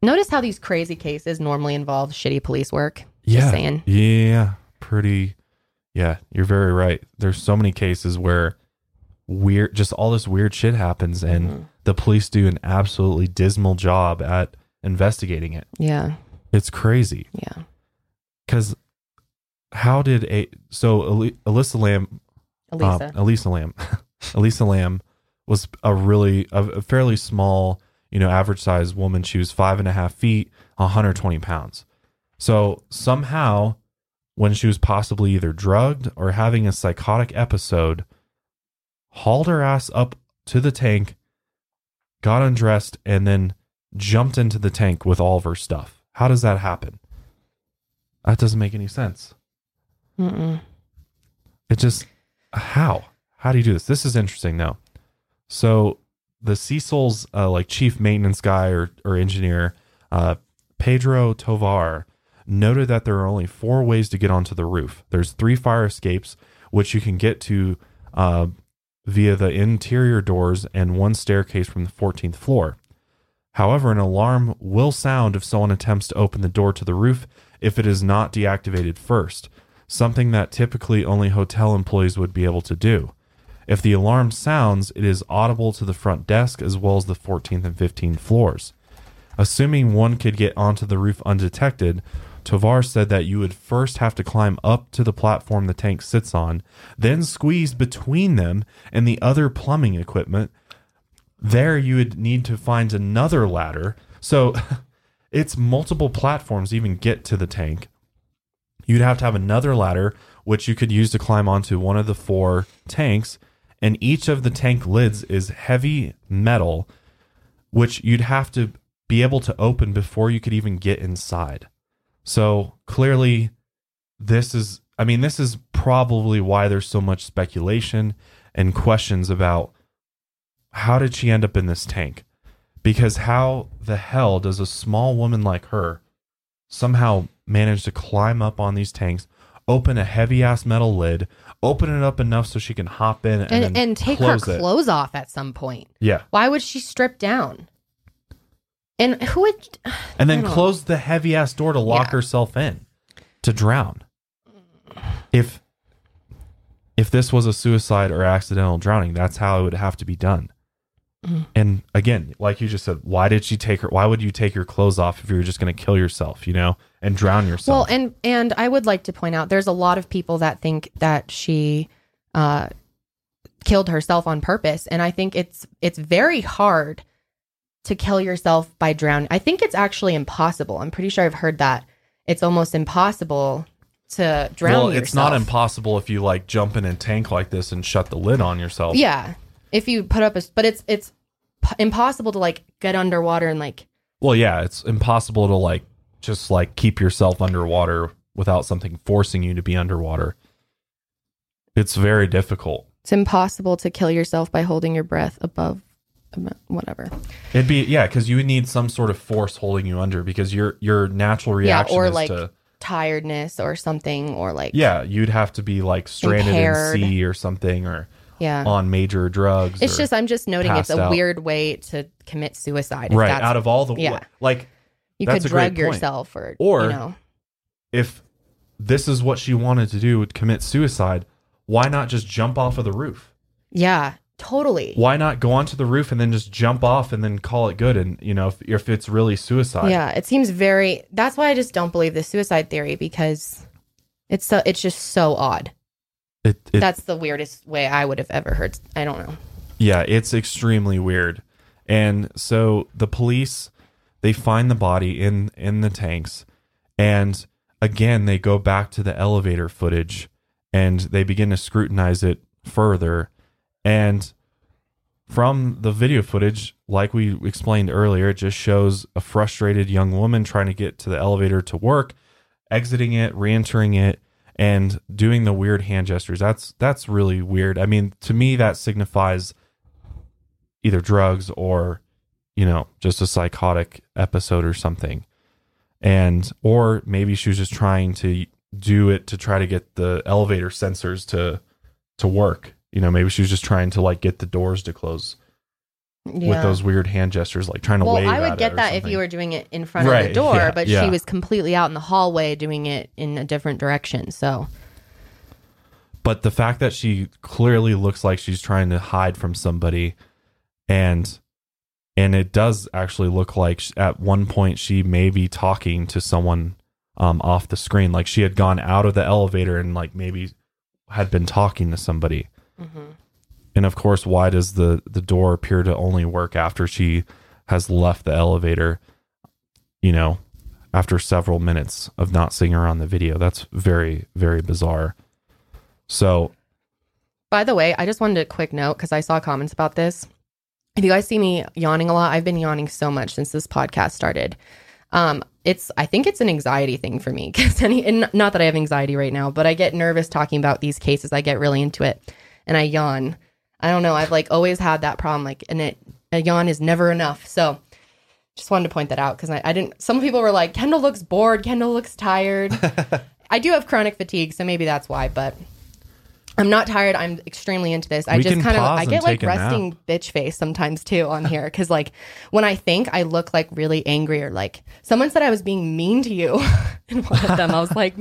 Notice how these crazy cases normally involve shitty police work. Yeah. Just saying. Yeah. Pretty. Yeah. You're very right. There's so many cases where all this weird shit happens, and the police do an absolutely dismal job at investigating it. Yeah. It's crazy. Yeah. Because Elisa Lam was a fairly small, average sized woman. She was 5.5 feet, 120 pounds. So somehow, when she was possibly either drugged or having a psychotic episode, hauled her ass up to the tank, got undressed, and then jumped into the tank with all of her stuff. How does that happen? That doesn't make any sense. Mm-mm. It just, how do you do this? This is interesting though. So the Cecil's like chief maintenance guy or engineer, Pedro Tovar, noted that there are only 4 ways to get onto the roof. There's 3 fire escapes, which you can get to via the interior doors and 1 staircase from the 14th floor. However, an alarm will sound if someone attempts to open the door to the roof if it is not deactivated first, something that typically only hotel employees would be able to do. If the alarm sounds, it is audible to the front desk as well as the 14th and 15th floors. Assuming one could get onto the roof undetected, Tovar said that you would first have to climb up to the platform the tank sits on, then squeeze between them and the other plumbing equipment. There you would need to find another ladder. So it's multiple platforms to even get to the tank. You'd have to have another ladder, which you could use to climb onto one of the 4 tanks. And each of the tank lids is heavy metal, which you'd have to be able to open before you could even get inside. So clearly this is probably why there's so much speculation and questions about how did she end up in this tank? Because how the hell does a small woman like her somehow manage to climb up on these tanks, open a heavy ass metal lid, open it up enough so she can hop in and take her clothes off at some point? Yeah. Why would she strip down? And who would? And then close the heavy ass door to lock herself in to drown. If this was a suicide or accidental drowning, that's how it would have to be done. Mm. And again, like you just said, why would you take your clothes off if you were just going to kill yourself, and drown yourself? Well, and I would like to point out there's a lot of people that think that she killed herself on purpose, and I think it's very hard to kill yourself by drowning. I think it's actually impossible. I'm pretty sure I've heard that. It's almost impossible to drown yourself. Well, it's not impossible if you like jump in a tank like this and shut the lid on yourself. Yeah. If you put up but it's impossible to like get underwater and like. Well, yeah, it's impossible to like just like keep yourself underwater without something forcing you to be underwater. It's very difficult. It's impossible to kill yourself by holding your breath above whatever. It'd be because you would need some sort of force holding you under, because your natural reaction is like to tiredness or something, or like you'd have to be like stranded impaired in sea or something, or on major drugs. It's just, I'm just noting it's a weird way to commit suicide, right? Out of all the like you could drug yourself or if this is what she wanted to do, would commit suicide, why not just jump off of the roof? Yeah. Totally. Why not go onto the roof and then just jump off and then call it good? And, if it's really suicide. Yeah, it seems very. That's why I just don't believe the suicide theory, because it's just so odd. That's the weirdest way I would have ever heard. I don't know. Yeah, it's extremely weird. And so the police, they find the body in the tanks. And again, they go back to the elevator footage and they begin to scrutinize it further. And from the video footage, like we explained earlier, it just shows a frustrated young woman trying to get to the elevator to work, exiting it, re-entering it, and doing the weird hand gestures. That's really weird. I mean, to me, that signifies either drugs or, just a psychotic episode or something. And, or maybe she was just trying to do it to try to get the elevator sensors to work. Maybe she was just trying to like get the doors to close with those weird hand gestures, like trying to wave. Well, I would get that if you were doing it in front of the door, but she was completely out in the hallway doing it in a different direction. So, but the fact that she clearly looks like she's trying to hide from somebody, and it does actually look like at one point she may be talking to someone off the screen, like she had gone out of the elevator and like maybe had been talking to somebody. Mm-hmm. And of course, why does the door appear to only work after she has left the elevator, after several minutes of not seeing her on the video? That's very, very bizarre. So, by the way, I just wanted a quick note, because I saw comments about this. If you guys see me yawning a lot, I've been yawning so much since this podcast started. I think it's an anxiety thing for me, because not that I have anxiety right now, but I get nervous talking about these cases. I get really into it and I yawn. I don't know. I've always had that problem. A yawn is never enough. So just wanted to point that out, because I didn't. Some people were like, Kendall looks bored. Kendall looks tired. I do have chronic fatigue, so maybe that's why, but I'm not tired. I'm extremely into this. I get resting bitch face sometimes too on here. Cause when I think I look really angry, or someone said I was being mean to you in one of them. I was like,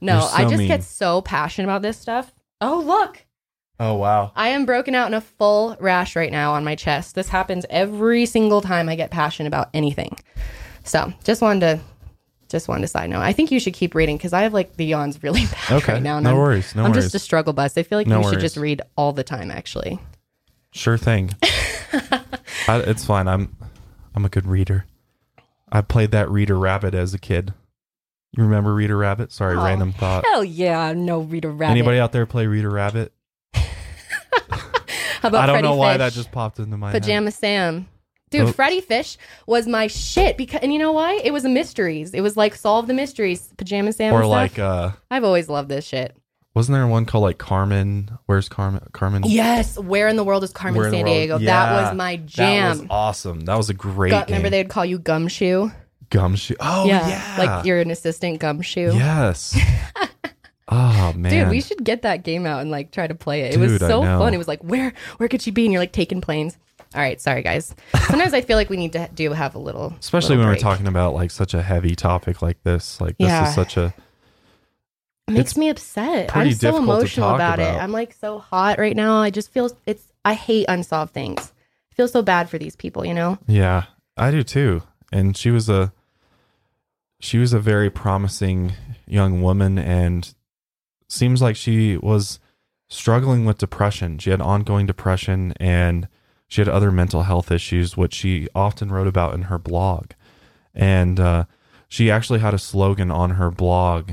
no, so I just get so passionate about this stuff. Oh, look. Oh, wow. I am broken out in a full rash right now on my chest. This happens every single time I get passionate about anything. So just wanted to side note. I think you should keep reading, because I have the yawns really bad right now. And no worries. I'm just a struggle bus. I feel like you should just read all the time, actually. Sure thing. It's fine. I'm a good reader. I played that Reader Rabbit as a kid. You remember Reader Rabbit? Sorry, random thought. Hell yeah, no Reader Rabbit. Anybody out there play Reader Rabbit? How about I don't know why that just popped into my head. Pajama Sam. Dude, Freddy Fish was my shit, and you know why? It was mysteries. It was solve the mysteries, Pajama Sam. Or I've always loved this shit. Wasn't there one called Carmen? Where's Carmen? Carmen. Yes. Where in the world is Carmen San Diego? Yeah, that was my jam. That was awesome. That was a great game. Remember they'd call you Gumshoe? Gumshoe. Oh, yeah. You're an assistant Gumshoe. Yes. Oh, man. Dude, we should get that game out and try to play it. Dude, it was so fun. It was where could she be? And you're taking planes. All right, sorry guys. Sometimes I feel like we need to have a little, especially when break. We're talking about such a heavy topic like this. This is such a it makes me upset. I'm so emotional about it. I'm so hot right now. I just feel I hate unsolved things. I feel so bad for these people, you know? Yeah, I do too. And she was a very promising young woman, and seems like she was struggling with depression. She had ongoing depression, and she had other mental health issues, which she often wrote about in her blog. And she actually had a slogan on her blog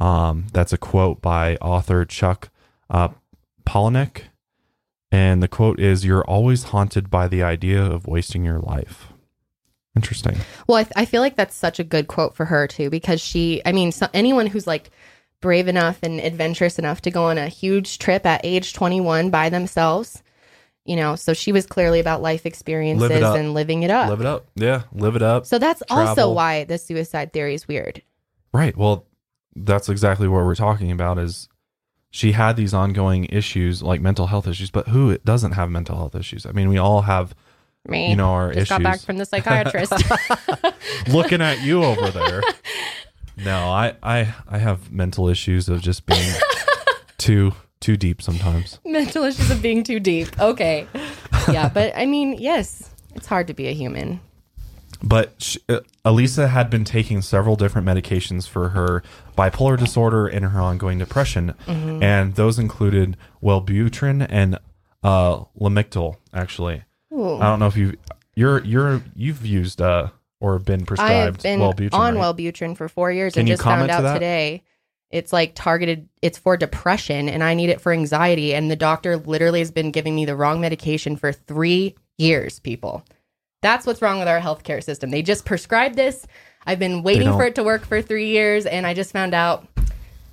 that's a quote by author Chuck Palahniuk. And the quote is, "You're always haunted by the idea of wasting your life." Interesting. Well, I feel like that's such a good quote for her, too, because anyone who's brave enough and adventurous enough to go on a huge trip at age 21 by themselves... You know, so she was clearly about life experiences and living it up. Live it up. Yeah, live it up. So that's also why the suicide theory is weird. Right. Well, that's exactly what we're talking about, is she had these ongoing issues, mental health issues, but who doesn't have mental health issues? I mean, we all have, our issues. Got back from the psychiatrist. Looking at you over there. No, I have mental issues of just being too deep sometimes. Mental issues of being too deep. Okay. Yeah, but yes, it's hard to be a human. But Elisa had been taking several different medications for her bipolar disorder and her ongoing depression. Mm-hmm. And those included Wellbutrin and Lamictal, actually. Ooh. I don't know if you've used or been prescribed Wellbutrin. I've been on Wellbutrin for 4 years and just found out today. It's targeted, it's for depression, and I need it for anxiety. And the doctor literally has been giving me the wrong medication for 3 years, people. That's what's wrong with our healthcare system. They just prescribed this. I've been waiting for it to work for 3 years, and I just found out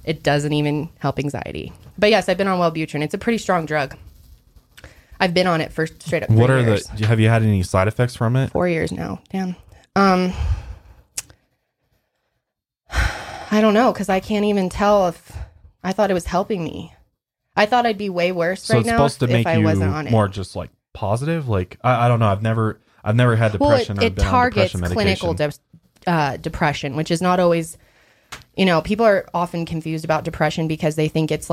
it doesn't even help anxiety. But yes, I've been on Wellbutrin. It's a pretty strong drug. I've been on it for straight up 3 years. Have you had any side effects from it? 4 years now. Damn. I don't know, because I can't even tell if I thought it was helping me. I thought I'd be way worse so right now if I wasn't on it. More just positive. I don't know. I've never had depression. Well, it targets clinical depression, which is not always. You know, people are often confused about depression because they think it's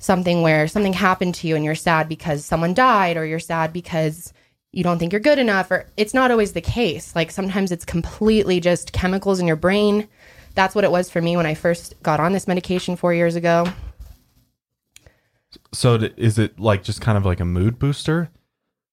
something where something happened to you and you're sad because someone died, or you're sad because you don't think you're good enough. Or it's not always the case. Sometimes it's completely just chemicals in your brain. That's what it was for me when I first got on this medication 4 years ago. So is it just kind of a mood booster?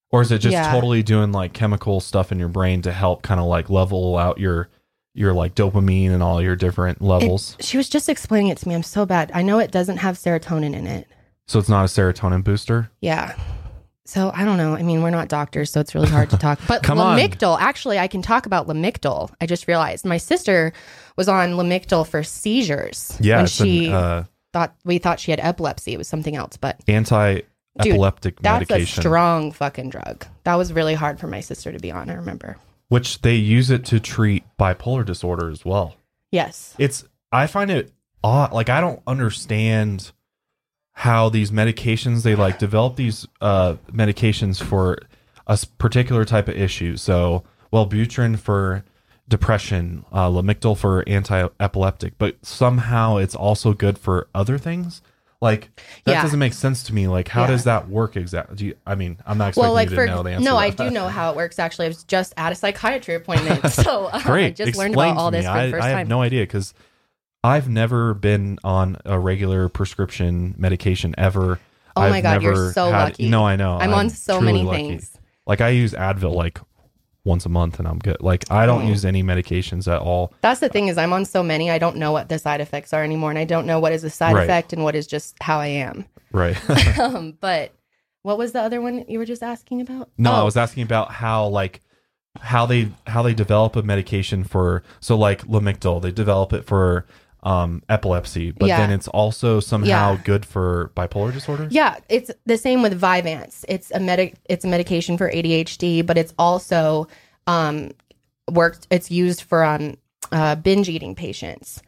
Or is it just totally doing chemical stuff in your brain to help kind of level out your dopamine and all your different levels? She was just explaining it to me. I'm so bad. I know it doesn't have serotonin in it. So it's not a serotonin booster? Yeah. So I don't know. I mean, we're not doctors, so it's really hard to talk. But Lamictal, actually, I can talk about Lamictal. I just realized my sister was on Lamictal for seizures. Yeah, when we thought she had epilepsy. It was something else, but anti-epileptic medication. That's a strong fucking drug. That was really hard for my sister to be on. I remember. Which they use it to treat bipolar disorder as well. Yes, I find it odd. Like, I don't understand how these medications, they like develop these medications for a particular type of issue. So Wellbutrin for depression, Lamictal for anti-epileptic, but somehow it's also good for other things. Like, that doesn't make sense to me. Like, how does that work exactly? I'm not expecting you to know the answer. No, I do know how it works, actually. I was just at a psychiatry appointment, so I just learned about all this for the first time. I have no idea, because I've never been on a regular prescription medication ever. Oh my God, you're so lucky. No, I know. I'm on so many things. Like, I use Advil like once a month and I'm good. Like, I don't use any medications at all. That's the thing, is I'm on so many, I don't know what the side effects are anymore. And I don't know what is a side effect and what is just how I am. Right. But what was the other one you were just asking about? No, I was asking about how they develop a medication for, so like Lamictal, they develop it for epilepsy, but then it's also somehow good for bipolar disorder. Yeah, it's the same with Vyvanse. It's a medication for ADHD, but it's also it's used for binge eating patients.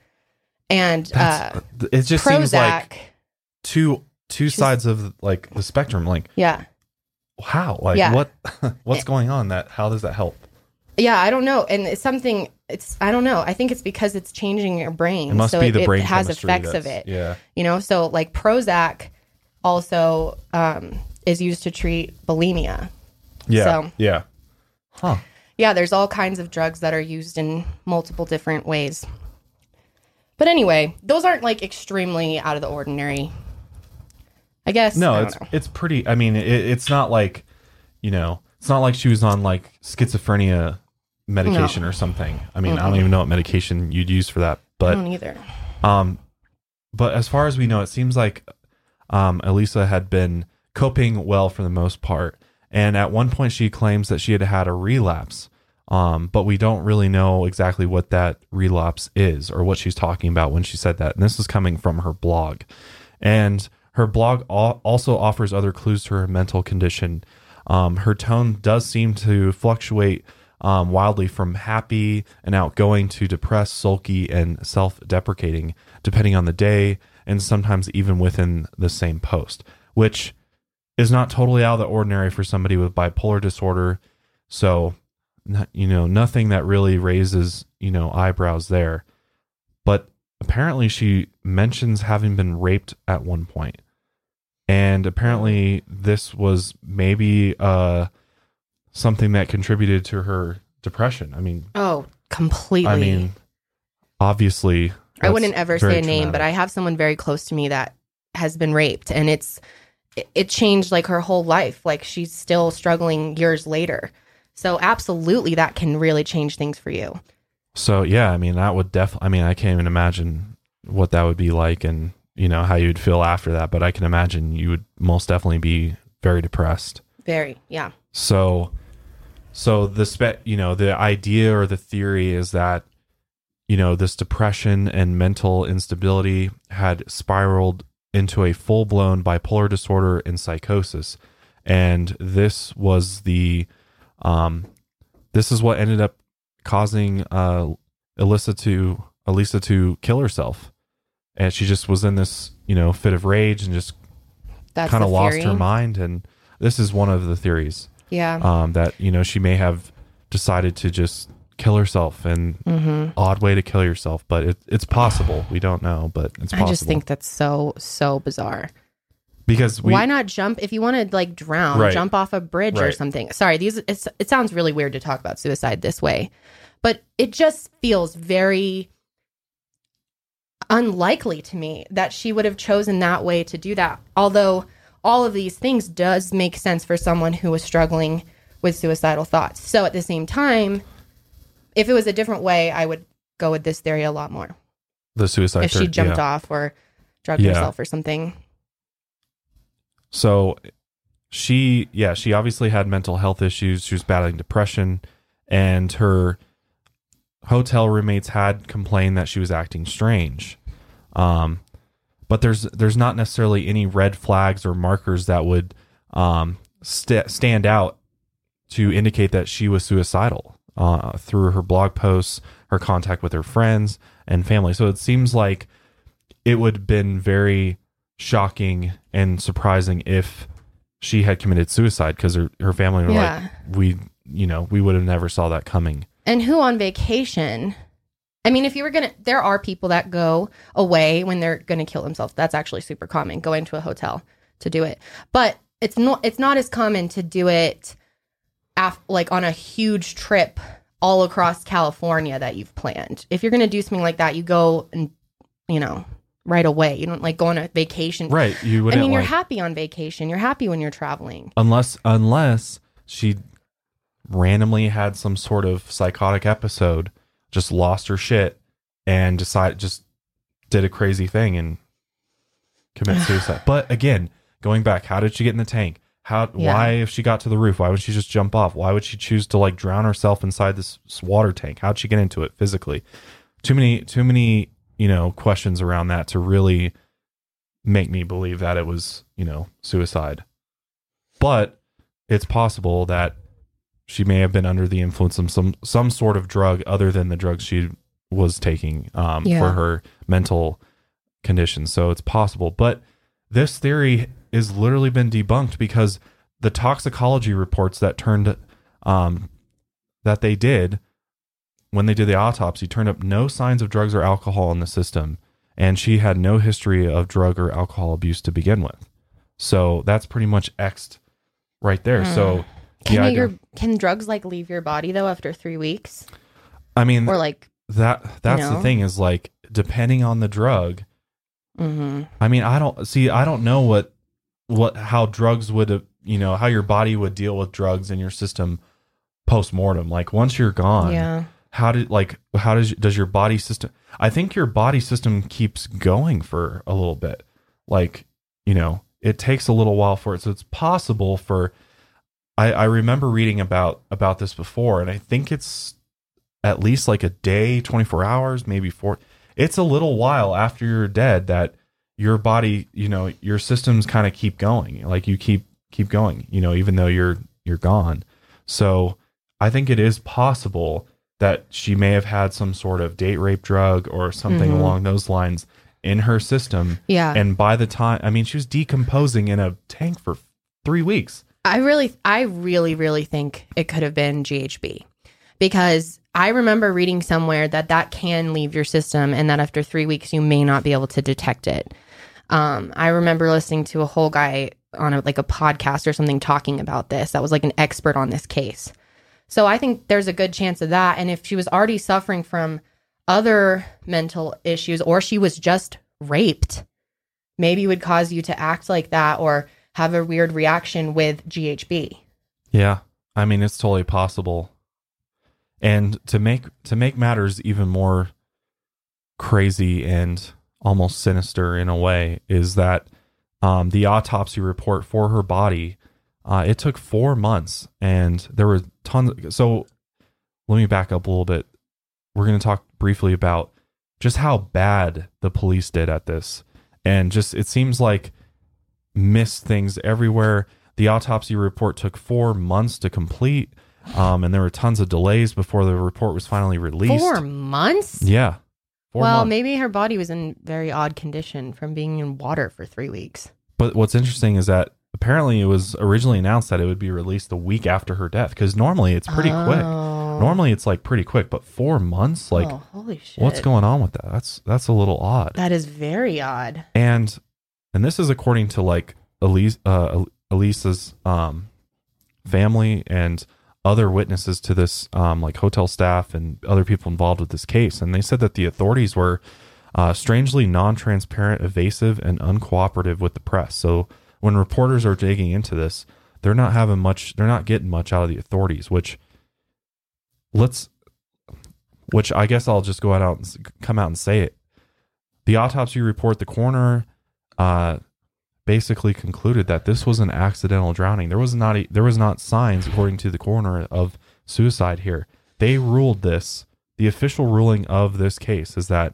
And it just Prozac seems like two sides of like the spectrum. Like, yeah, how? Like, what's going on? How does that help? Yeah, I don't know. And it's something, I don't know. I think it's because it's changing your brain. It must be the brain chemistry. It has effects of it. Yeah. You know, so like Prozac also is used to treat bulimia. Yeah. So, yeah. Huh. Yeah, there's all kinds of drugs that are used in multiple different ways. But anyway, those aren't like extremely out of the ordinary, I guess. No, it's pretty, I mean, it's not like, you know, it's not like she was on like schizophrenia medication or something. I mean, I don't even know what medication you'd use for that, but I don't either. But as far as we know, it seems like Elisa had been coping well for the most part. And at one point she claims that she had a relapse. But we don't really know exactly what that relapse is or what she's talking about when she said that. And this is coming from her blog. And her blog also offers other clues to her mental condition. Her tone does seem to fluctuate wildly from happy and outgoing to depressed, sulky, and self-deprecating, depending on the day, and sometimes even within the same post, which is not totally out of the ordinary for somebody with bipolar disorder. So, you know, nothing that really raises, you know, eyebrows there. But apparently she mentions having been raped at one point. And apparently this was maybe something that contributed to her depression. I mean... Oh, completely. I mean, obviously... I wouldn't ever say a name, but I have someone very close to me that has been raped. And it changed like her whole life. Like, she's still struggling years later. So absolutely that can really change things for you. So yeah, I mean, that would definitely... I mean, I can't even imagine what that would be like and... you know, how you'd feel after that, but I can imagine you would most definitely be very depressed. Very, yeah. So the idea or the theory is that, you know, this depression and mental instability had spiraled into a full-blown bipolar disorder and psychosis. And this was this is what ended up causing Elisa to kill herself. And she just was in this, you know, fit of rage and just kind of lost her mind. And this is one of the theories. Yeah. That, you know, she may have decided to just kill herself, and odd way to kill yourself. But it's possible. We don't know, but it's possible. I just think that's so, so bizarre. Because why not jump? If you want to like drown, jump off a bridge or something. Sorry, it sounds really weird to talk about suicide this way. But it just feels very... unlikely to me that she would have chosen that way to do that. Although all of these things does make sense for someone who was struggling with suicidal thoughts. So at the same time, if it was a different way, I would go with this theory a lot more. The suicide. If she jumped off or drugged herself or something. So She obviously had mental health issues. She was battling depression, and her hotel roommates had complained that she was acting strange. But there's not necessarily any red flags or markers that would stand out to indicate that she was suicidal through her blog posts, her contact with her friends and family. So it seems like it would have been very shocking and surprising if she had committed suicide, because her family were like, we would have never saw that coming. And who on vacation? I mean, if you were going to, there are people that go away when they're going to kill themselves. That's actually super common, going to a hotel to do it. But it's not as common to do it like on a huge trip all across California that you've planned. If you're going to do something like that, you go and, right away. You don't like go on a vacation. Right. You wouldn't, you're happy on vacation. You're happy when you're traveling. Unless she randomly had some sort of psychotic episode, just lost her shit and just did a crazy thing and commit suicide. But again, going back, how did she get in the tank? Why, if she got to the roof, why would she just jump off? Why would she choose to like drown herself inside this water tank? How'd she get into it physically? Too many, questions around that to really make me believe that it was, suicide. But it's possible that she may have been under the influence of some sort of drug other than the drugs she was taking for her mental condition. So it's possible. But this theory is literally been debunked because the toxicology reports that that they did when they did the autopsy turned up no signs of drugs or alcohol in the system. And she had no history of drug or alcohol abuse to begin with. So that's pretty much X'd right there. So can drugs like leave your body though after 3 weeks? I mean, or like that's the thing is like depending on the drug. Mm-hmm. I mean, I don't know how drugs would how your body would deal with drugs in your system post-mortem. Like once you're gone, how does your body system? I think your body system keeps going for a little bit. Like it takes a little while for it, so it's possible for. I remember reading about this before, and I think it's at least like a day, 24 hours, maybe 4. It's a little while after you're dead that your body, your systems kind of keep going. Like you keep going, even though you're gone. So I think it is possible that she may have had some sort of date rape drug or something along those lines in her system. Yeah. And by the time, she was decomposing in a tank for 3 weeks. I really think it could have been GHB, because I remember reading somewhere that can leave your system and that after 3 weeks you may not be able to detect it. I remember listening to a whole guy on a podcast or something talking about this that was like an expert on this case. So I think there's a good chance of that. And if she was already suffering from other mental issues, or she was just raped, maybe it would cause you to act like that or have a weird reaction with GHB. Yeah. It's totally possible. And to make matters even more crazy and almost sinister in a way is that the autopsy report for her body, it took 4 months, and there were tons. So let me back up a little bit. We're going to talk briefly about just how bad the police did at this. And just, it seems like missed things everywhere. The autopsy report took 4 months to complete, and there were tons of delays before the report was finally released. 4 months? Yeah. Well, maybe her body was in very odd condition from being in water for 3 weeks. But what's interesting is that apparently it was originally announced that it would be released the week after her death, because normally it's pretty quick. Normally it's like pretty quick, but 4 months? Like, holy shit. What's going on with that? That's a little odd. That is very odd. And this is according to like Elisa's family and other witnesses to this, like hotel staff and other people involved with this case. And they said that the authorities were strangely non-transparent, evasive, and uncooperative with the press. So when reporters are digging into this, they're not getting much out of the authorities, which I guess I'll just go out and come out and say it. The autopsy report, the coroner, basically concluded that this was an accidental drowning. There was not signs, according to the coroner, of suicide here. They ruled this. The official ruling of this case is that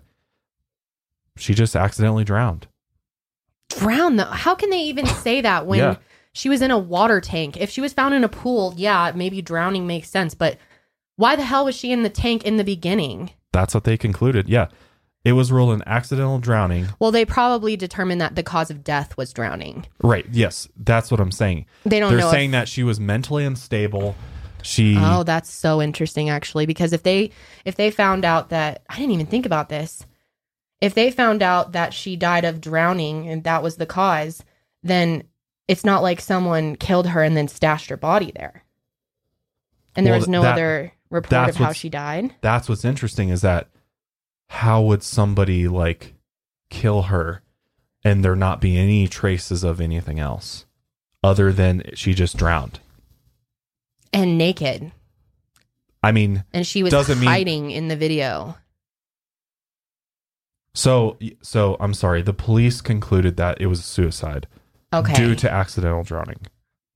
she just accidentally drowned. Drowned? How can they even say that when yeah. she was in a water tank? If she was found in a pool, yeah, maybe drowning makes sense. But why the hell was she in the tank in the beginning? That's what they concluded. Yeah. It was ruled an accidental drowning. Well, they probably determined that the cause of death was drowning. Right. Yes. That's what I'm saying. They're saying that she was mentally unstable. Oh, that's so interesting, actually, because if they found out that, I didn't even think about this. If they found out that she died of drowning and that was the cause, then it's not like someone killed her and then stashed her body there. And there was no other report of how she died. That's what's interesting is that how would somebody like kill her and there not be any traces of anything else other than she just drowned and naked? I mean, and she was hiding in the video. So I'm sorry. The police concluded that it was suicide due to accidental drowning.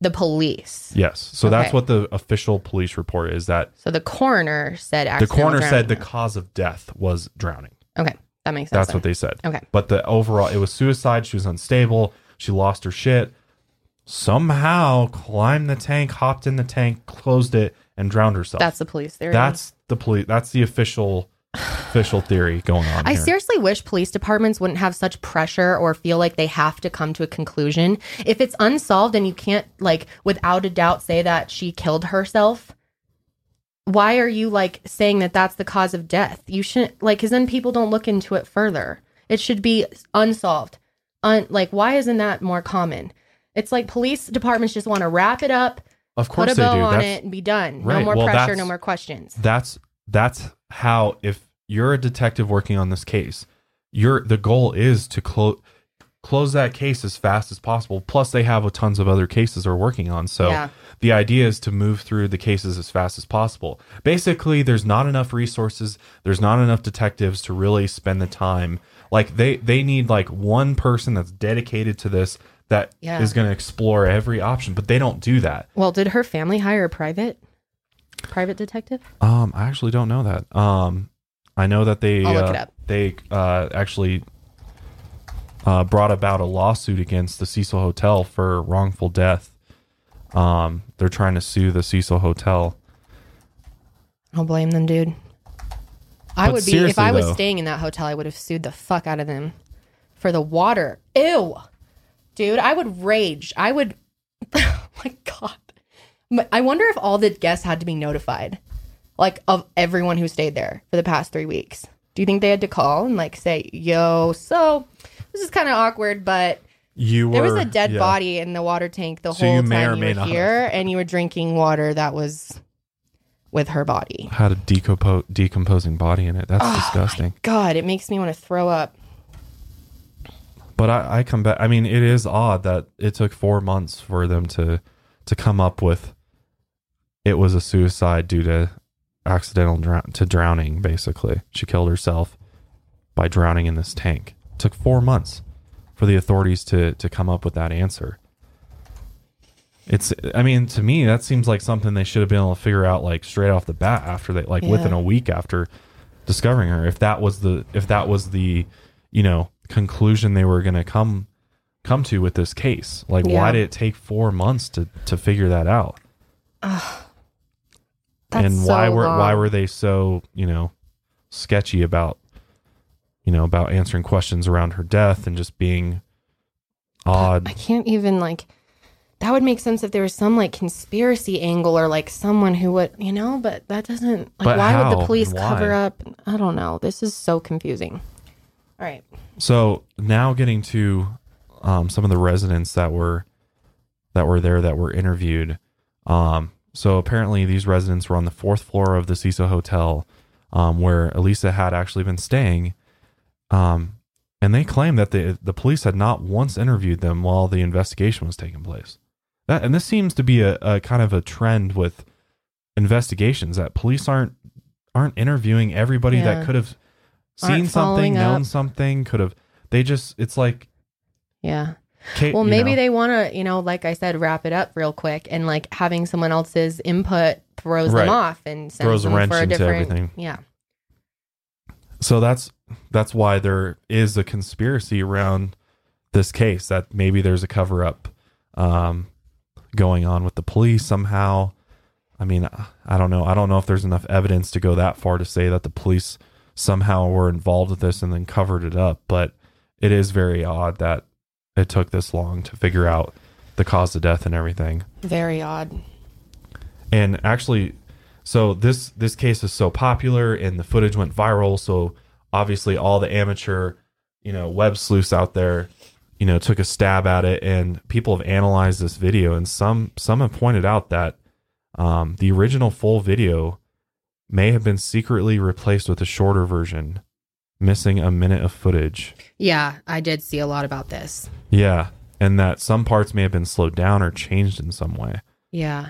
The police. Yes. So that's what the official police report is that. So the coroner said the cause of death was drowning. Okay. That makes sense. That's what they said. Okay. But the overall, it was suicide. She was unstable. She lost her shit. Somehow climbed the tank, hopped in the tank, closed it, and drowned herself. That's the police theory. That's the official theory going on. I seriously wish police departments wouldn't have such pressure or feel like they have to come to a conclusion. If it's unsolved and you can't, like, without a doubt say that she killed herself, why are you, like, saying that that's the cause of death? You shouldn't, like, because then people don't look into it further. It should be unsolved. Why isn't that more common? It's like police departments just want to wrap it up, of course, put a bow on it, and be done. Right. No more pressure, no more questions. That's how, if you're a detective working on this case, the goal is to close that case as fast as possible. Plus, they have tons of other cases they're working on. So the idea is to move through the cases as fast as possible. Basically, there's not enough resources. There's not enough detectives to really spend the time. Like they need like one person that's dedicated to this that is going to explore every option, but they don't do that. Well, did her family hire a private detective? I actually don't know that. I know that I'll look it up. They actually brought about a lawsuit against the Cecil Hotel for wrongful death. They're trying to sue the Cecil Hotel. I'll blame them, dude. If I was staying in that hotel, I would have sued the fuck out of them for the water. Ew, dude, I would rage. I would. Oh my God. I wonder if all the guests had to be notified, like, of everyone who stayed there for the past 3 weeks. Do you think they had to call and, like, say, yo, so this is kind of awkward, but there was a dead body in the water tank the whole time you were here, and you were drinking water that was with her body. Had a decomposing body in it. That's disgusting. My God, it makes me want to throw up. But I come back. I mean, it is odd that it took 4 months for them to come up with. It was a suicide due to accidental drowning, basically. She killed herself by drowning in this tank. It took 4 months for the authorities to come up with that answer. To me, that seems like something they should have been able to figure out, like, straight off the bat after they, like, within a week after discovering her. If that was the, you know, conclusion they were going to come to with this case. Like, why did it take 4 months to figure that out? And why were they so, you know, sketchy about answering questions around her death and just being odd? I can't even, like, that would make sense if there was some, like, conspiracy angle or, like, someone who would, you know, but that doesn't, like, why would the police cover up? I don't know. This is so confusing. All right. So now getting to some of the residents that were there that were interviewed. So apparently these residents were on the 4th floor of the Cecil Hotel, where Elisa had actually been staying. And they claimed that the police had not once interviewed them while the investigation was taking place. And this seems to be a kind of a trend with investigations, that police aren't interviewing everybody that could have seen something, known something, could have. They just, it's like. Yeah. Well, maybe they want to, you know, like I said, wrap it up real quick, and like having someone else's input throws them off and sends throws them a wrench for a different, into everything. Yeah. So that's why there is a conspiracy around this case, that maybe there's a cover up going on with the police somehow. I mean, I don't know. I don't know if there's enough evidence to go that far to say that the police somehow were involved with this and then covered it up. But it is very odd that it took this long to figure out the cause of death and everything. Very odd. And actually, so this case is so popular and the footage went viral. So obviously all the amateur, you know, web sleuths out there, you know, took a stab at it, and people have analyzed this video, and some have pointed out that the original full video may have been secretly replaced with a shorter version, missing a minute of footage. Yeah, I did see a lot about this. Yeah, and that some parts may have been slowed down or changed in some way. Yeah.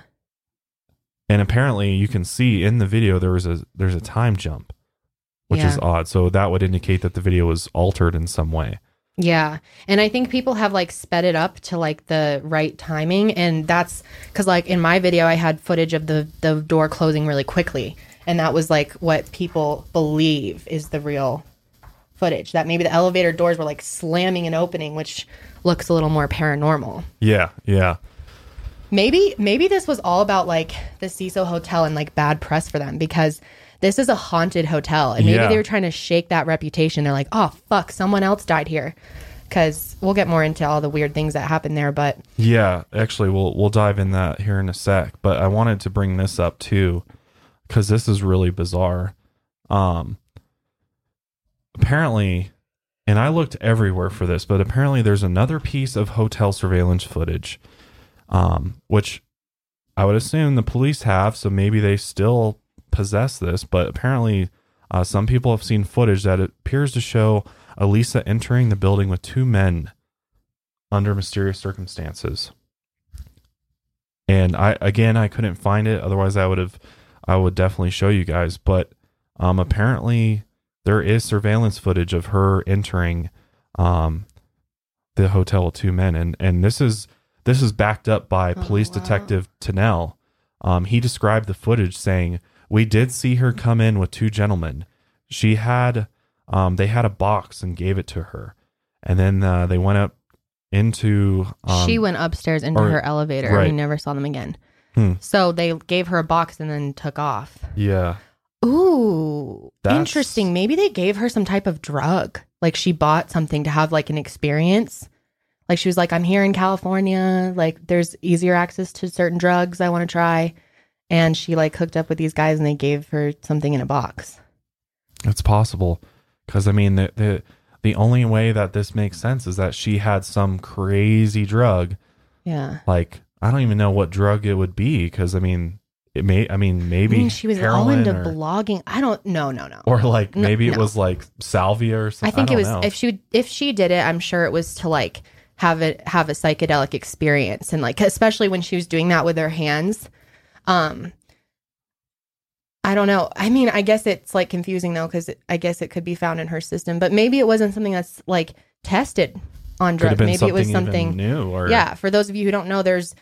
And apparently you can see in the video there's a time jump, which is odd. So that would indicate that the video was altered in some way. Yeah. And I think people have like sped it up to like the right timing. And that's because like in my video, I had footage of the door closing really quickly. And that was like what people believe is the real footage, that maybe the elevator doors were like slamming and opening, which looks a little more paranormal. Yeah. Yeah. Maybe this was all about like the Cecil Hotel and like bad press for them, because this is a haunted hotel, and maybe they were trying to shake that reputation. They're like, oh, fuck, someone else died here, because we'll get more into all the weird things that happened there. But yeah, actually, we'll dive in that here in a sec. But I wanted to bring this up, too, because this is really bizarre. Apparently, and I looked everywhere for this, but apparently there's another piece of hotel surveillance footage. Which I would assume the police have, so maybe they still possess this, but apparently some people have seen footage that appears to show Elisa entering the building with two men under mysterious circumstances. And I couldn't find it, otherwise I would definitely show you guys, but apparently there is surveillance footage of her entering the hotel with two men, and this is backed up by police detective Tennell. He described the footage saying, "We did see her come in with two gentlemen. She had, they had a box and gave it to her. And then they went up into... she went upstairs into her elevator. Right. And we never saw them again." So they gave her a box and then took off. Yeah. Ooh, interesting. Maybe they gave her some type of drug. Like she bought something to have like an experience. Like she was like, "I'm here in California. Like there's easier access to certain drugs I want to try." And she like hooked up with these guys and they gave her something in a box. It's possible. Because I mean, the only way that this makes sense is that she had some crazy drug. Yeah. Like, I don't even know what drug it would be. Because I mean, maybe she was all into blogging. I don't know. No. Or like maybe it was like salvia or something. I think it was, if she did it, I'm sure it was to like have a psychedelic experience, and like especially when she was doing that with her hands. I don't know. I mean, I guess it's like confusing though, because I guess it could be found in her system, but maybe it wasn't something that's like tested on drugs. Maybe it was something new. Or... yeah. For those of you who don't know, there's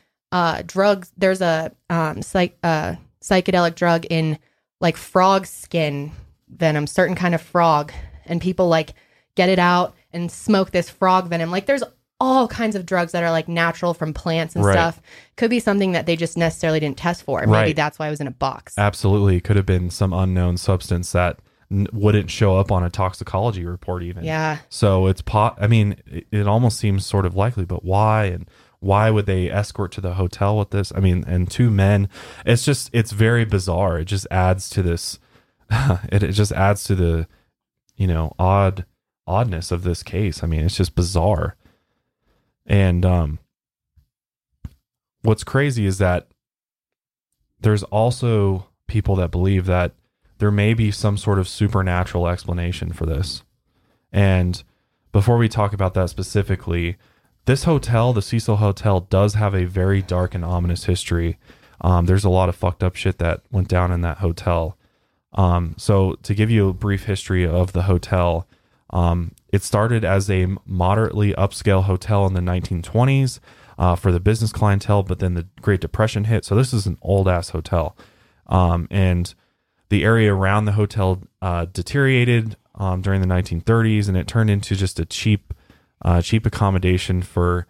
drugs. There's a psychedelic drug in like frog skin venom, certain kind of frog, and people like get it out and smoke this frog venom. Like there's all kinds of drugs that are like natural from plants and stuff. Could be something that they just necessarily didn't test for. Maybe that's why it was in a box. Absolutely. Could have been some unknown substance that wouldn't show up on a toxicology report even. Yeah. So it's I mean, it almost seems sort of likely, but why? And why would they escort to the hotel with this? I mean, and two men, it's very bizarre. It just adds to this. It just adds to the, you know, oddness of this case. I mean, it's just bizarre. And what's crazy is that there's also people that believe that there may be some sort of supernatural explanation for this. And before we talk about that specifically, this hotel, the Cecil Hotel, does have a very dark and ominous history. There's a lot of fucked up shit that went down in that hotel. So to give you a brief history of the hotel, It started as a moderately upscale hotel in the 1920s for the business clientele, but then the Great Depression hit. So this is an old-ass hotel. And the area around the hotel deteriorated during the 1930s, and it turned into just a cheap accommodation for,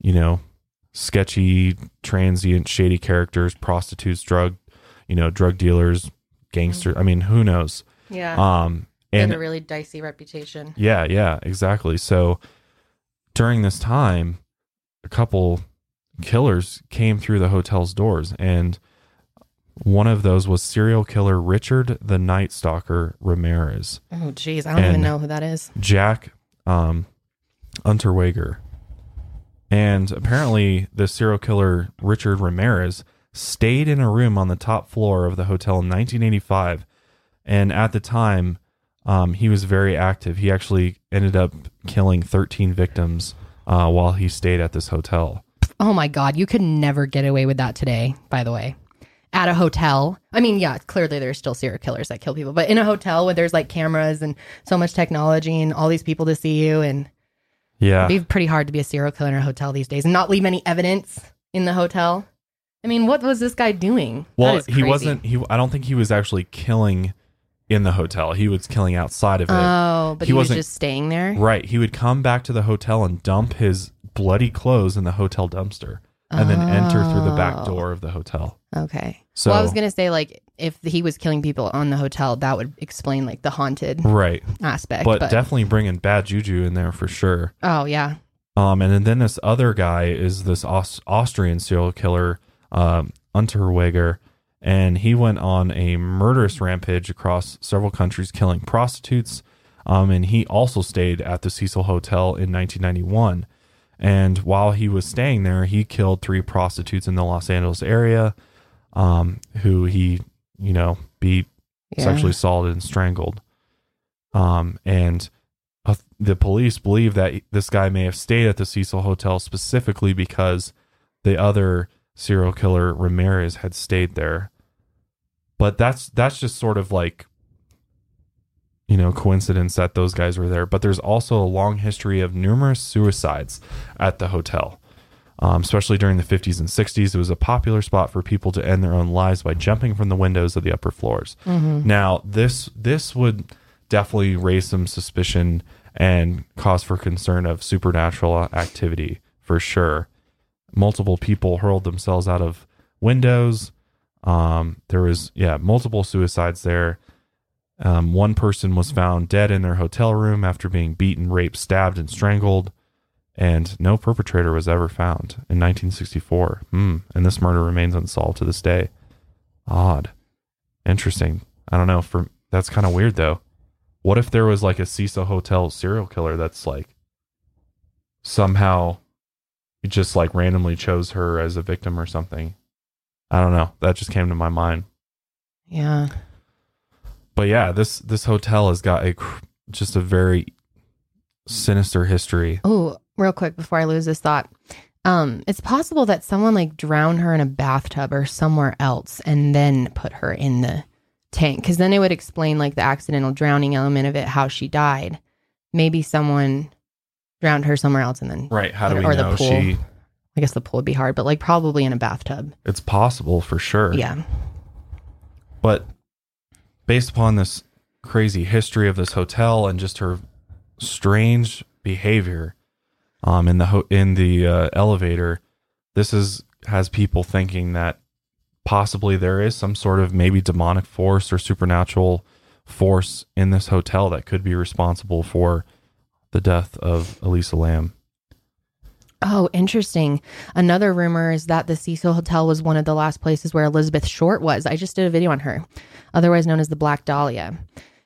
you know, sketchy, transient, shady characters, prostitutes, drug dealers, gangsters. I mean, who knows? Yeah. And a really dicey reputation. Yeah, exactly. So during this time, a couple killers came through the hotel's doors, and one of those was serial killer Richard the Night Stalker Ramirez. Oh, geez. I don't even know who that is. Jack Unterweger. And apparently the serial killer Richard Ramirez stayed in a room on the top floor of the hotel in 1985. And at the time, he was very active. He actually ended up killing 13 victims while he stayed at this hotel. Oh, my God. You could never get away with that today, by the way. At a hotel. I mean, yeah, clearly there's still serial killers that kill people, but in a hotel where there's like cameras and so much technology and all these people to see you, and yeah, it'd be pretty hard to be a serial killer in a hotel these days and not leave any evidence in the hotel. I mean, what was this guy doing? Well, he wasn't, I don't think he was actually killing in the hotel. He was killing outside of it. Oh, but he was just staying there. Right. He would come back to the hotel and dump his bloody clothes in the hotel dumpster and then enter through the back door of the hotel. Okay. So, well, I was going to say, like, if he was killing people on the hotel, that would explain, like, the haunted aspect. But definitely bringing bad juju in there for sure. Oh, yeah. And then this other guy is this Austrian serial killer, Unterweger, and he went on a murderous rampage across several countries killing prostitutes, and he also stayed at the Cecil Hotel in 1991. And while he was staying there, he killed 3 prostitutes in the Los Angeles area, who he, you know, beat, sexually assaulted, and strangled. And the police believe that this guy may have stayed at the Cecil Hotel specifically because the other serial killer Ramirez had stayed there. But that's just sort of like, you know, coincidence that those guys were there. But there's also a long history of numerous suicides at the hotel. Especially during the 50s and 60s, it was a popular spot for people to end their own lives by jumping from the windows of the upper floors. Mm-hmm. Now, this would definitely raise some suspicion and cause for concern of supernatural activity, for sure. Multiple people hurled themselves out of windows. There was, multiple suicides there. One person was found dead in their hotel room after being beaten, raped, stabbed, and strangled. And no perpetrator was ever found in 1964. And this murder remains unsolved to this day. Odd. Interesting. I don't know. That's kind of weird, though. What if there was like a Cecil Hotel serial killer that's like somehow just like randomly chose her as a victim or something? I don't know. That just came to my mind. Yeah. But yeah, this hotel has got just a very sinister history. Oh, real quick before I lose this thought, it's possible that someone like drowned her in a bathtub or somewhere else and then put her in the tank, because then it would explain like the accidental drowning element of it, how she died. Maybe someone drowned her somewhere else and then how do we know? The pool. I guess the pool would be hard, but like probably in a bathtub. It's possible for sure. Yeah. But based upon this crazy history of this hotel and just her strange behavior in the elevator, has people thinking that possibly there is some sort of maybe demonic force or supernatural force in this hotel that could be responsible for the death of Elisa Lam. Oh, interesting. Another rumor is that the Cecil Hotel was one of the last places where Elizabeth Short was. I just did a video on her, otherwise known as the Black Dahlia.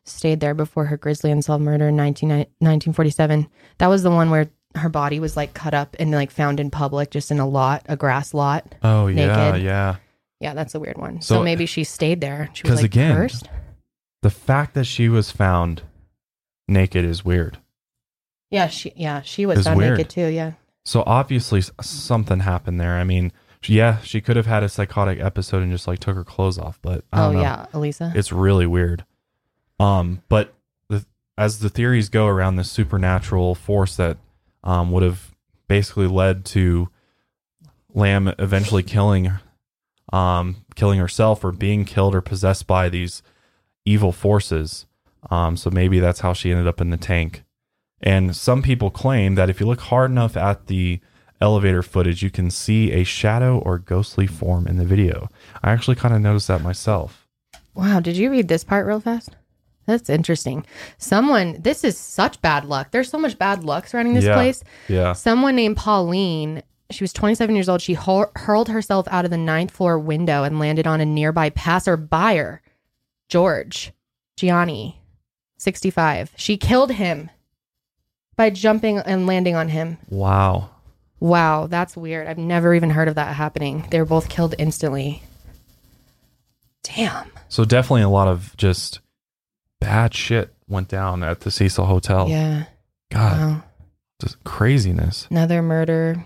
Stayed there before her grisly unsolved murder in 1947. That was the one where her body was like cut up and like found in public, just in a grass lot. Oh, naked. Yeah. That's a weird one. So maybe she stayed there. She was like, again, cursed. The fact that she was found naked is weird. Yeah, she was found naked too. Yeah. So obviously something happened there. I mean, yeah, she could have had a psychotic episode and just like took her clothes off, but I don't know. Elisa. It's really weird. But as the theories go around this supernatural force that would have basically led to Lam eventually killing herself or being killed or possessed by these evil forces. So maybe that's how she ended up in the tank. And some people claim that if you look hard enough at the elevator footage, you can see a shadow or ghostly form in the video. I actually kind of noticed that myself. Wow. Did you read this part real fast? That's interesting. This is such bad luck. There's so much bad luck surrounding this place. Yeah. Someone named Pauline, she was 27 years old. She hurled herself out of the 9th floor window and landed on a nearby passerby, George Gianni, 65. She killed him by jumping and landing on him. Wow. That's weird. I've never even heard of that happening. They were both killed instantly. Damn. So definitely a lot of just bad shit went down at the Cecil Hotel. Yeah. God. Wow. Just craziness. Another murder.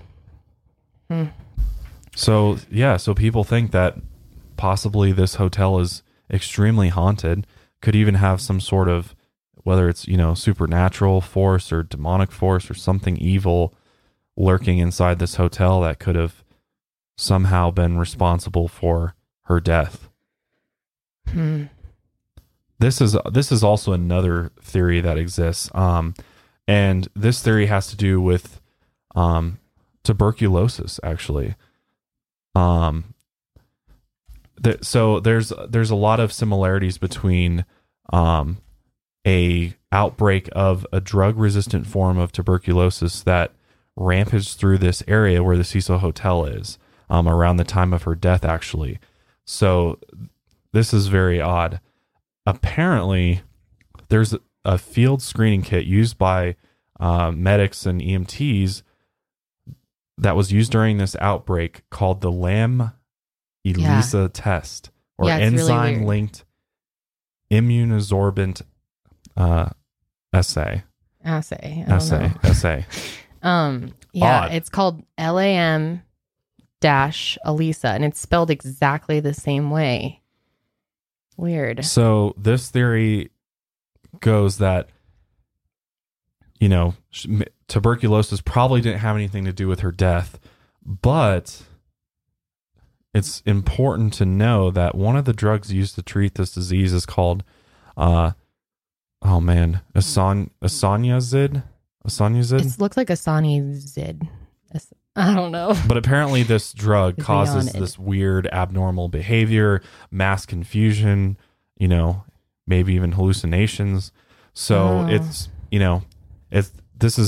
So, yeah. So people think that possibly this hotel is extremely haunted. Could even have some sort of, whether it's, supernatural force or demonic force or something evil lurking inside this hotel that could have somehow been responsible for her death. This is also another theory that exists. And this theory has to do with tuberculosis, actually. So there's a lot of similarities between a outbreak of a drug-resistant form of tuberculosis that rampages through this area where the Cecil Hotel is around the time of her death, actually. So this is very odd. Apparently, there's a field screening kit used by medics and EMTs that was used during this outbreak called the Lam-Elisa test, or enzyme-linked immunosorbent assay. Odd. It's called LAM-ELISA, and it's spelled exactly the same way. Weird. So this theory goes that, tuberculosis probably didn't have anything to do with her death, but it's important to know that one of the drugs used to treat this disease is called, Isoniazid? It looks like Isoniazid. I don't know. But apparently this drug causes this weird abnormal behavior, mass confusion, maybe even hallucinations. So there's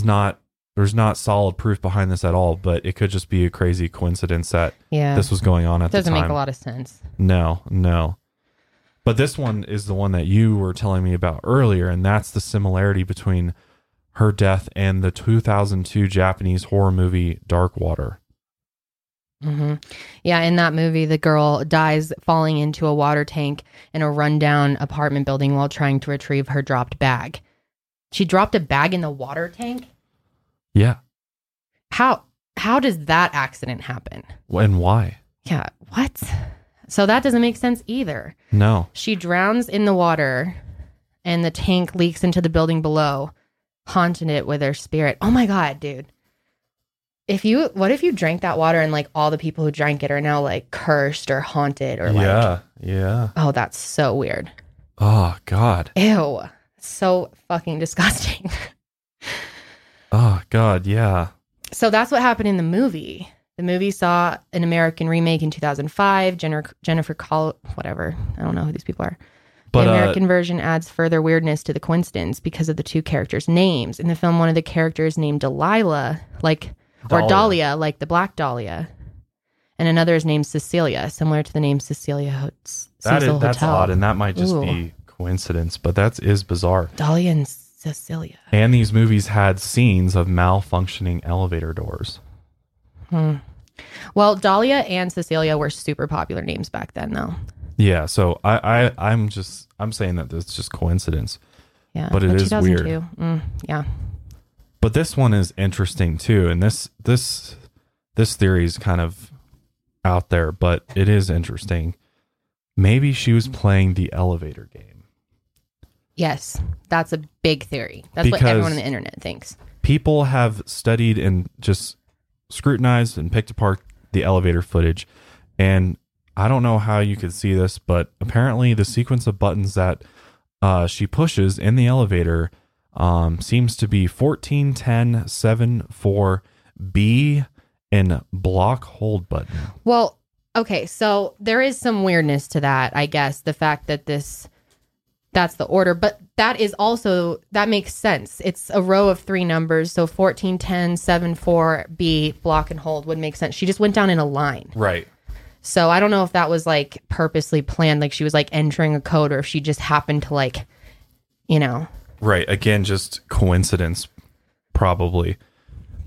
not solid proof behind this at all, but it could just be a crazy coincidence that this was going on at the time. Doesn't make a lot of sense. No. But this one is the one that you were telling me about earlier, and that's the similarity between her death and the 2002 Japanese horror movie Dark Water. Yeah, in that movie, the girl dies falling into a water tank in a rundown apartment building while trying to retrieve her dropped bag. She dropped a bag in the water tank? Yeah. How does that accident happen? And why? Yeah, what? So that doesn't make sense either. No. She drowns in the water, and the tank leaks into the building below, haunting it with her spirit. Oh my God, dude. What if you drank that water and all the people who drank it are now cursed or haunted or Yeah. Oh, that's so weird. Oh God. Ew. So fucking disgusting. Oh God. Yeah. So that's what happened in the movie. The movie saw an American remake in 2005. Jennifer Call, whatever. I don't know who these people are. But, the American version adds further weirdness to the coincidence because of the two characters' names. In the film, one of the characters named Dahlia, like the Black Dahlia, and another is named Cecilia, similar to the name Cecil Hotel. That's odd, and that might just be coincidence, but that is bizarre. Dahlia and Cecilia. And these movies had scenes of malfunctioning elevator doors. Well, Dahlia and Cecilia were super popular names back then, though. Yeah, so I'm saying that it's just coincidence. Yeah, but it is weird. Yeah, but this one is interesting too, and this theory is kind of out there, but it is interesting. Maybe she was playing the elevator game. Yes, that's a big theory. That's because what everyone on the internet thinks. People have studied and just scrutinized and picked apart the elevator footage. And I don't know how you could see this, but apparently the sequence of buttons that she pushes in the elevator seems to be 14, 10, 7, 4, B, and block hold button. Well, okay, so there is some weirdness to that, I guess. The fact that that's the order, but that is also, that makes sense. It's a row of three numbers. So 14, 10, 7, 4, B, block and hold would make sense. She just went down in a line. Right. So I don't know if that was like purposely planned, like she was like entering a code, or if she just happened to like, you know. Right. Again, just coincidence, probably.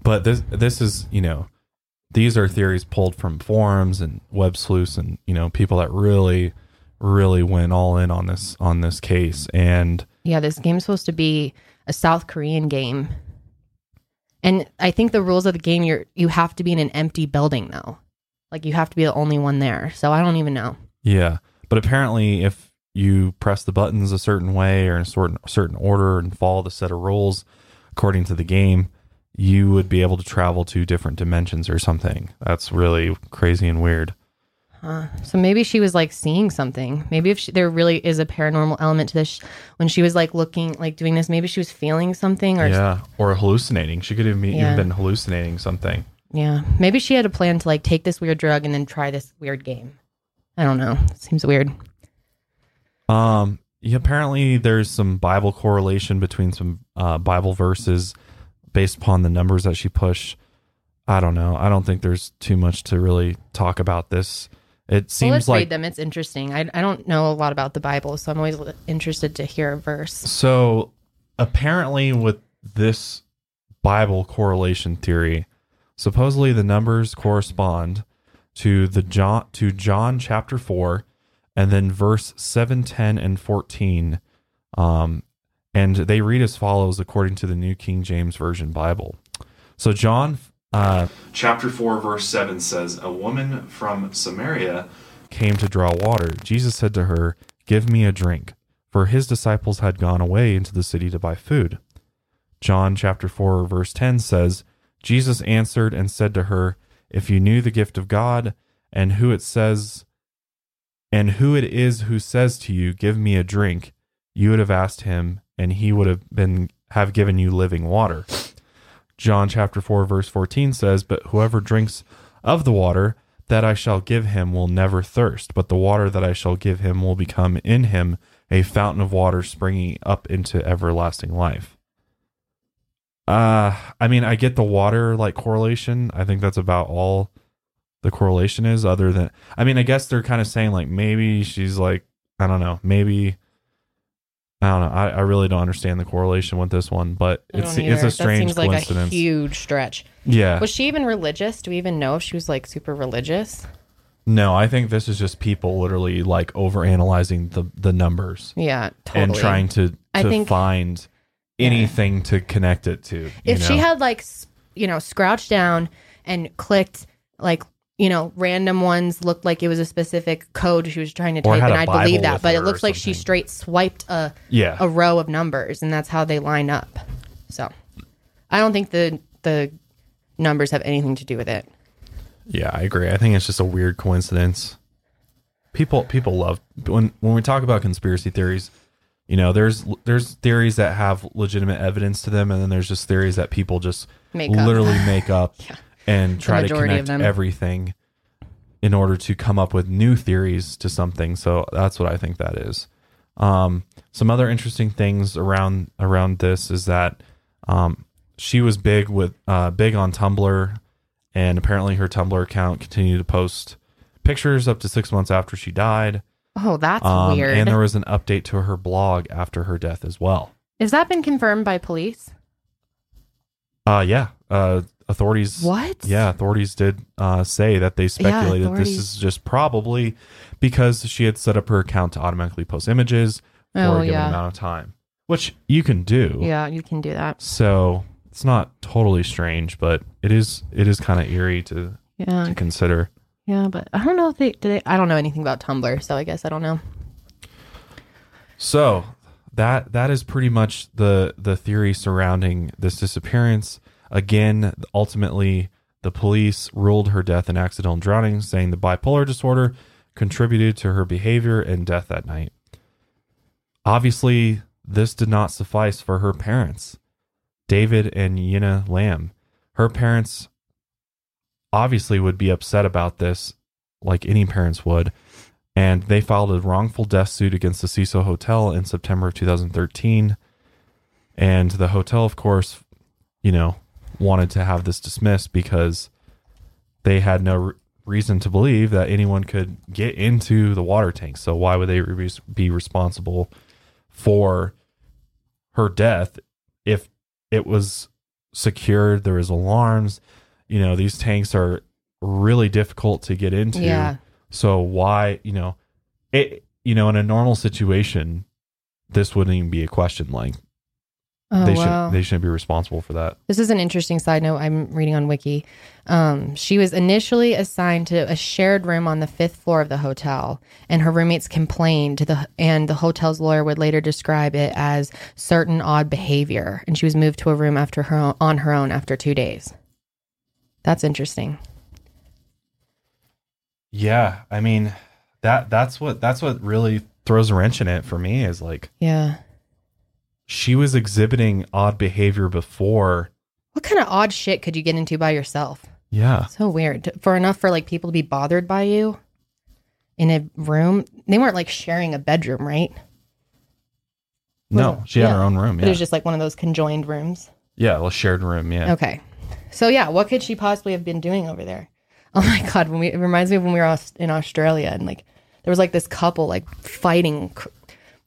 But this is, you know, these are theories pulled from forums and web sleuths and, you know, people that really, really went all in on this case. And yeah, this game's supposed to be a South Korean game. And I think the rules of the game, you have to be in an empty building though. Like you have to be the only one there. So I don't even know. Yeah. But apparently if you press the buttons a certain way or in a certain order and follow the set of rules according to the game, you would be able to travel to different dimensions or something. That's really crazy and weird. So maybe she was like seeing something. Maybe if there really is a paranormal element to this, when she was like looking, like doing this, maybe she was feeling something or yeah, or hallucinating. She could have even been hallucinating something. Yeah, maybe she had a plan to like take this weird drug and then try this weird game. I don't know. It seems weird. Yeah, apparently there's some Bible correlation between some Bible verses based upon the numbers that she pushed. I don't know. I don't think there's too much to really talk about this. It seems let's like read them. It's interesting. I don't know a lot about the Bible, so I'm always interested to hear a verse. So apparently with this Bible correlation theory, supposedly the numbers correspond to John chapter 4 and then verse 7, 10 and 14. And they read as follows according to the New King James Version Bible. So John chapter 4, verse 7 says, "A woman from Samaria came to draw water. Jesus said to her, 'Give me a drink,' for his disciples had gone away into the city to buy food." John chapter 4, verse 10 says, "Jesus answered and said to her, 'If you knew the gift of God and who it is who says to you, give me a drink, you would have asked him and he would have given you living water.'" John chapter 4 verse 14 says, "But whoever drinks of the water that I shall give him will never thirst, but the water that I shall give him will become in him a fountain of water springing up into everlasting life." I mean, I get the water like correlation. I think that's about all the correlation is, other than, I mean, I guess they're kind of saying like maybe she's like, I don't know, maybe I don't know. I really don't understand the correlation with this one, but it's a strange coincidence. That seems coincidence. Like a huge stretch. Yeah. Was she even religious? Do we even know if she was like super religious? No, I think this is just people literally like overanalyzing the numbers. Yeah, totally. And trying to find anything to connect it to. If she had like, you know, scrouched down and clicked like, you know, random ones looked like it was a specific code she was trying to type, and I believe that, but it looks like she straight swiped a row of numbers, and that's how they line up. So I don't think the numbers have anything to do with it. Yeah, I agree. I think it's just a weird coincidence. People love when we talk about conspiracy theories. You know, there's theories that have legitimate evidence to them, and then there's just theories that people just literally make up. Yeah. And try to connect everything in order to come up with new theories to something. So that's what I think that is. Some other interesting things around this is that she was big on Tumblr, and apparently her Tumblr account continued to post pictures up to 6 months after she died. Oh, that's weird. And there was an update to her blog after her death as well. Has that been confirmed by police? Yeah. Authorities. What? Yeah, authorities did say that they speculated this is just probably because she had set up her account to automatically post images for a given amount of time, which you can do. Yeah, you can do that. So it's not totally strange, but it is kind of eerie to consider. Yeah, but I don't know if I don't know anything about Tumblr, so I guess I don't know. So that is pretty much the theory surrounding this disappearance. Again, ultimately, the police ruled her death an accidental drowning, saying the bipolar disorder contributed to her behavior and death that night. Obviously, this did not suffice for her parents, David and Yina Lam. Her parents obviously would be upset about this, like any parents would, and they filed a wrongful death suit against the Cecil Hotel in September of 2013. And the hotel, of course, you know, wanted to have this dismissed because they had no reason to believe that anyone could get into the water tank. So why would they be responsible for her death if it was secured? There was alarms. You know, these tanks are really difficult to get into. Yeah. So why, you know, it, you know, in a normal situation, this wouldn't even be a question. Like, they shouldn't be responsible for that. This is an interesting side note I'm reading on Wiki. She was initially assigned to a shared room on the 5th floor of the hotel, and her roommates complained and the hotel's lawyer would later describe it as certain odd behavior. And she was moved to a room on her own after 2 days. That's interesting. Yeah, I mean, that's what really throws a wrench in it for me is like, yeah, she was exhibiting odd behavior before. What kind of odd shit could you get into by yourself? Yeah. So weird. Enough for like people to be bothered by you in a room. They weren't like sharing a bedroom, right? No, she had her own room. Yeah. It was just like one of those conjoined rooms. Yeah, a shared room. Yeah. Okay. So yeah, what could she possibly have been doing over there? Oh my God. It reminds me of when we were in Australia and like there was like this couple like fighting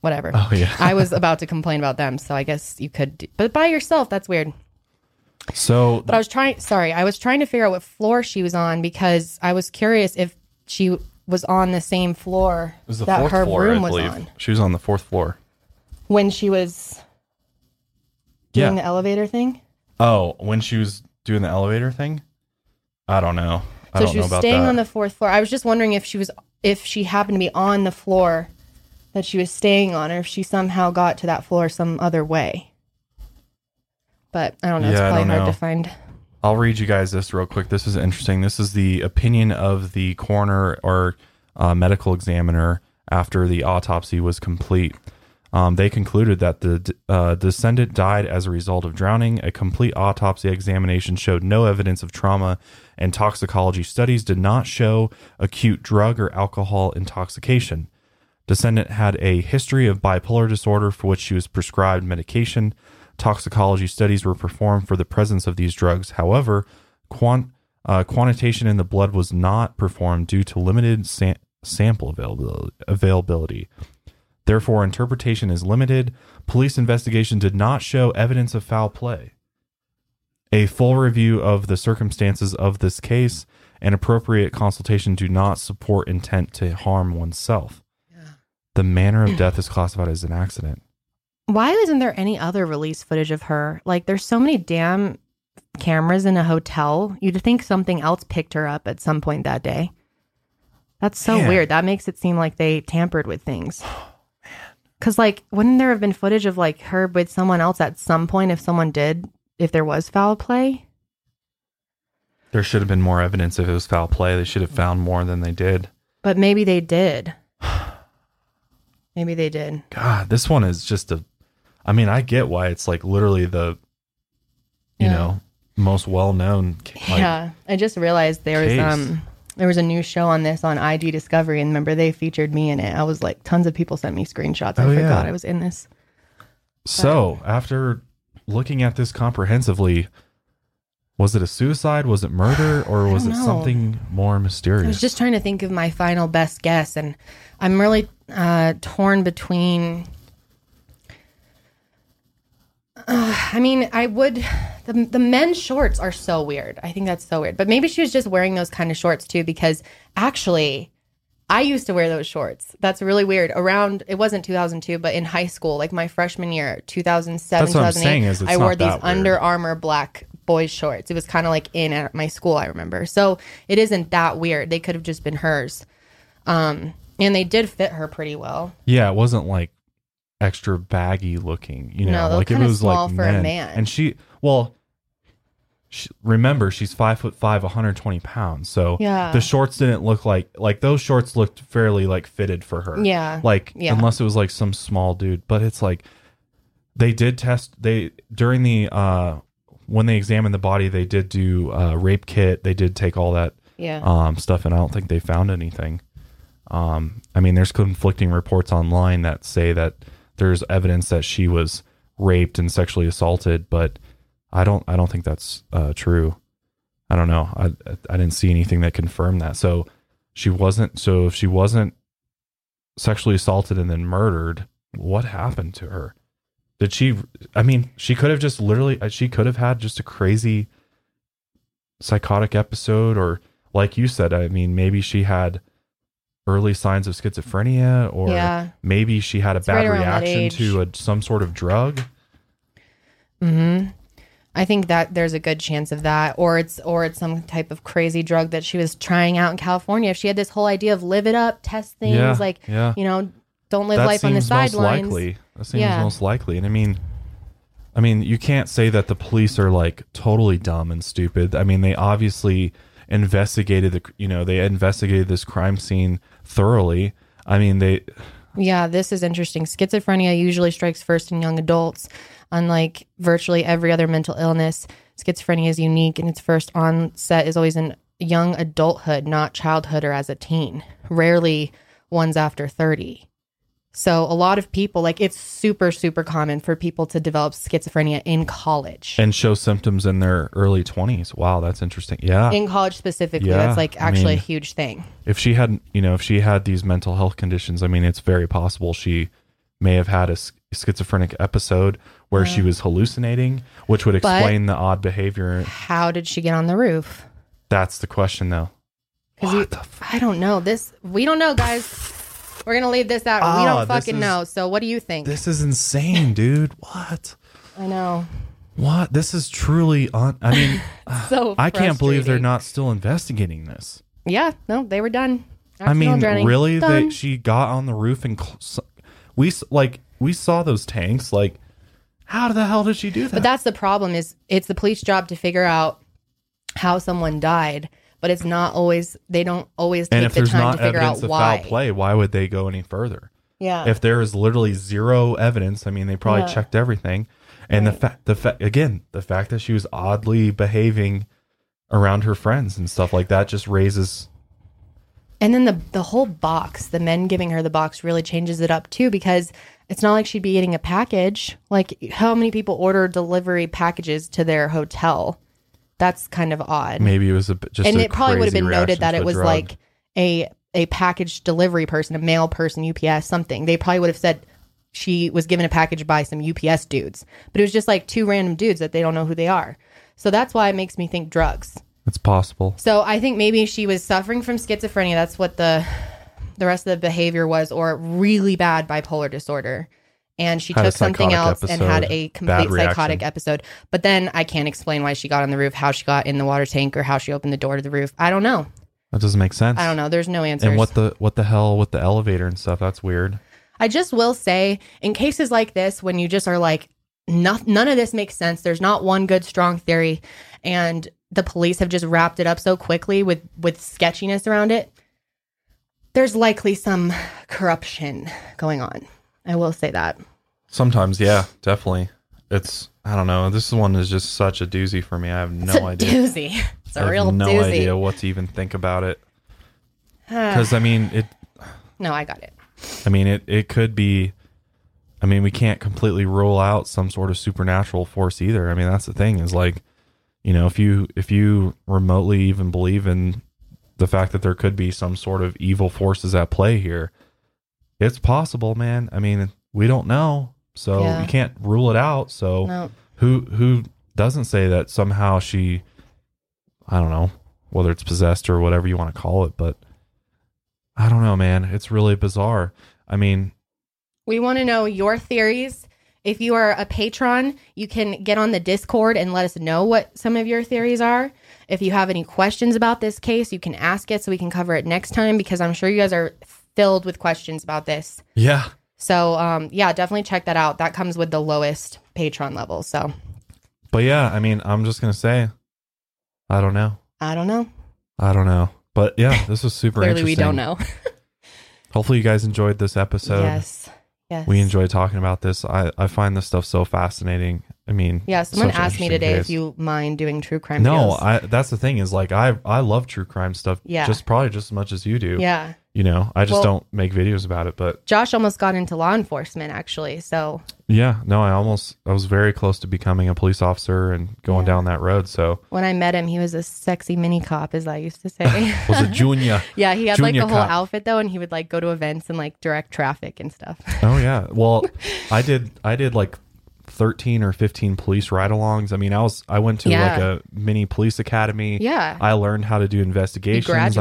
whatever. Oh yeah. I was about to complain about them, so I guess you could, but by yourself, that's weird. So, but I was trying to figure out what floor she was on because I was curious if she was on the same floor that her room was on. She was on the 4th floor when she was doing the elevator thing. Oh, when she was doing the elevator thing? I don't know. I don't know about that. So she was staying on the 4th floor. I was just wondering if she happened to be on the floor that she was staying on, or if she somehow got to that floor some other way. But I don't know. It's probably hard to find. I'll read you guys this real quick. This is interesting. This is the opinion of the coroner or medical examiner after the autopsy was complete. They concluded that the descendant died as a result of drowning. A complete autopsy examination showed no evidence of trauma, and toxicology studies did not show acute drug or alcohol intoxication. Descendant had a history of bipolar disorder for which she was prescribed medication. Toxicology studies were performed for the presence of these drugs. However, quantitation in the blood was not performed due to limited sample availability. Therefore, interpretation is limited. Police investigation did not show evidence of foul play. A full review of the circumstances of this case and appropriate consultation do not support intent to harm oneself. Yeah. The manner of death is classified as an accident. Why isn't there any other release footage of her? Like, there's so many damn cameras in a hotel. You'd think something else picked her up at some point that day. That's so weird. That makes it seem like they tampered with things. Because, like, wouldn't there have been footage of, like, her with someone else at some point if there was foul play? There should have been more evidence if it was foul play. They should have found more than they did. But maybe they did. God, this one is just I get why it's, like, literally the, you know, most well-known I just realized there was a new show on this on IG Discovery, and remember they featured me in it. I was like, tons of people sent me screenshots. I forgot I was in this. So after looking at this comprehensively, was it a suicide? Was it murder? Or was it something more mysterious? I was just trying to think of my final best guess, and I'm really torn between... The men's shorts are so weird. I think that's so weird. But maybe she was just wearing those kind of shorts too, because actually I used to wear those shorts. That's really weird. It wasn't 2002, but in high school, like my freshman year, 2007, that's what 2008, I'm saying is I wore these Under Armour black boys shorts. It was kind of like in at my school, I remember. So it isn't that weird. They could have just been hers. And they did fit her pretty well. Yeah, it wasn't like extra baggy looking, you know, like it was like for a man. And she, well, she, remember, she's 5'5", 120 pounds. So yeah, the shorts didn't look like those shorts looked fairly like fitted for her. Yeah. Like, yeah, unless it was like some small dude, but it's like, they did test, they, during the, when they examined the body, they did do a rape kit. They did take all that stuff. And I don't think they found anything. I mean, there's conflicting reports online that say that there's evidence that she was raped and sexually assaulted, but I don't think that's true. I don't know. I didn't see anything that confirmed that. So she wasn't. So if she wasn't sexually assaulted and then murdered, what happened to her? Did she? I mean, she could have just literally. She could have had just a crazy psychotic episode, or like you said. I mean, maybe she had early signs of schizophrenia, or maybe she had a bad reaction to some sort of drug. Mm-hmm. I think that there's a good chance of that, or it's some type of crazy drug that she was trying out in California. If she had this whole idea of live it up, test things, you know, don't live life on the sidelines. That seems most likely. And I mean, you can't say that the police are like totally dumb and stupid. I mean, they obviously investigated this crime scene thoroughly. I mean, this is interesting. Schizophrenia usually strikes first in young adults. Unlike virtually every other mental illness, schizophrenia is unique, and its first onset is always in young adulthood, not childhood or as a teen. Rarely one's after 30. So a lot of people, like, it's super, super common for people to develop schizophrenia in college. And show symptoms in their early 20s. Wow, that's interesting. Yeah. In college specifically, that's like actually a huge thing. If she had these mental health conditions, I mean, it's very possible she may have had a schizophrenic episode where she was hallucinating, which would explain the odd behavior. How did she get on the roof? That's the question, though. I don't know. We don't know, guys. We're going to leave this out. We don't fucking know. So what do you think? This is insane, dude. What? I know. What? This is truly I mean, so I can't believe they're not still investigating this. Yeah. No, they were done. Accidental drowning. Really? Done. She got on the roof and we saw those tanks. Like, how the hell did she do that? But that's the problem, is it's the police job to figure out how someone died. But it's not always, they don't always take the time to figure out why. And if there's not evidence of foul play, why would they go any further? Yeah. If there is literally zero evidence, I mean, they probably checked everything. And right. the fact that she was oddly behaving around her friends and stuff like that just raises. And then the whole box, the men giving her the box really changes it up too, because it's not like she'd be getting a package. Like, how many people order delivery packages to their hotel? That's kind of odd. Maybe it was just a it probably would have been noted that it was drug. Like a package delivery person, a mail person, UPS, something. They probably would have said she was given a package by some UPS dudes. But it was just like two random dudes that they don't know who they are. So that's why it makes me think drugs. It's possible. So I think maybe she was suffering from schizophrenia. That's what the rest of the behavior was, or really bad bipolar disorder. And she took something else and had a complete psychotic episode. But then I can't explain why she got on the roof, how she got in the water tank, or how she opened the door to the roof. I don't know. That doesn't make sense. I don't know. There's no answers. And what the hell with the elevator and stuff? That's weird. I just will say, in cases like this, when you just are like, none of this makes sense. There's not one good, strong theory. And the police have just wrapped it up so quickly with sketchiness around it. There's likely some corruption going on. I will say that. Sometimes, yeah, definitely. It's, I don't know. This one is just such a doozy for me. I have no idea. Doozy. It's a real doozy. I have no idea what to even think about it. Because, I mean, it... No, I got it. I mean, it could be... I mean, we can't completely rule out some sort of supernatural force either. I mean, that's the thing, is like, you know, if you remotely even believe in the fact that there could be some sort of evil forces at play here, it's possible, man. I mean, we don't know, so you can't rule it out. So who doesn't say that somehow she, I don't know, whether it's possessed or whatever you want to call it, but I don't know, man. It's really bizarre. I mean, we want to know your theories. If you are a patron, you can get on the Discord and let us know what some of your theories are. If you have any questions about this case, you can ask it so we can cover it next time, because I'm sure you guys are filled with questions about this. Yeah. So yeah, definitely check that out. That comes with the lowest Patreon level. So, but yeah, I mean, I'm just gonna say, I don't know. I don't know. I don't know. But yeah, this was super interesting. We don't know. Hopefully you guys enjoyed this episode. Yes. Yes. We enjoy talking about this. I find this stuff so fascinating. I mean, yeah, someone asked me today if you mind doing true crime. No, that's the thing is like, I love true crime stuff. Yeah. Just probably just as much as you do. Yeah. You know, I just don't make videos about it, but Josh almost got into law enforcement actually. So yeah, no, I was very close to becoming a police officer and going down that road. So when I met him, he was a sexy mini cop, as I used to say. Was a junior. Yeah. He had like the whole outfit though. And he would like go to events and like direct traffic and stuff. Oh yeah. Well, I did like 13 or 15 police ride-alongs. I mean, I went to like a mini police academy. Yeah. I learned how to do investigations.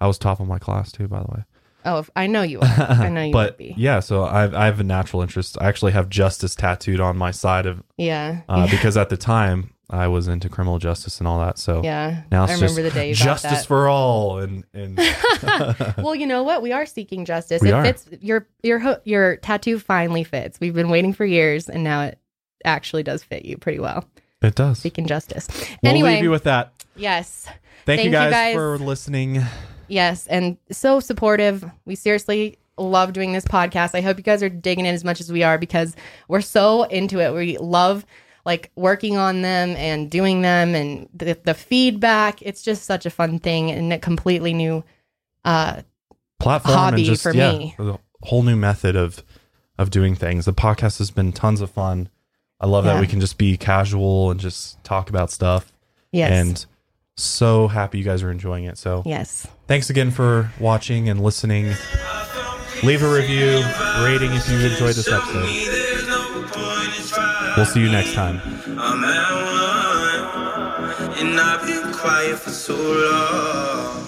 I was top of my class too, by the way. Oh, I know you are. I know you would be. Yeah, so I have a natural interest. I actually have justice tattooed on my side of because at the time I was into criminal justice and all that. So now it's just the day you justice that. For all and Well, you know what? We are seeking justice. It fits your tattoo finally fits. We've been waiting for years and now it actually does fit you pretty well. It does. Seeking justice. We'll leave you with that. Yes. Thank you guys for listening. Yes, and so supportive. We seriously love doing this podcast. I hope you guys are digging it as much as we are because we're so into it. We love like working on them and doing them and the feedback. It's just such a fun thing and a completely new platform hobby and just, for me. A whole new method of doing things. The podcast has been tons of fun. I love that we can just be casual and just talk about stuff. Yes. And so happy you guys are enjoying it. So yes, thanks again for watching and listening. Leave a review, rating if you enjoyed this episode. We'll see you next time. I'm at one, and I've been quiet for so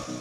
long.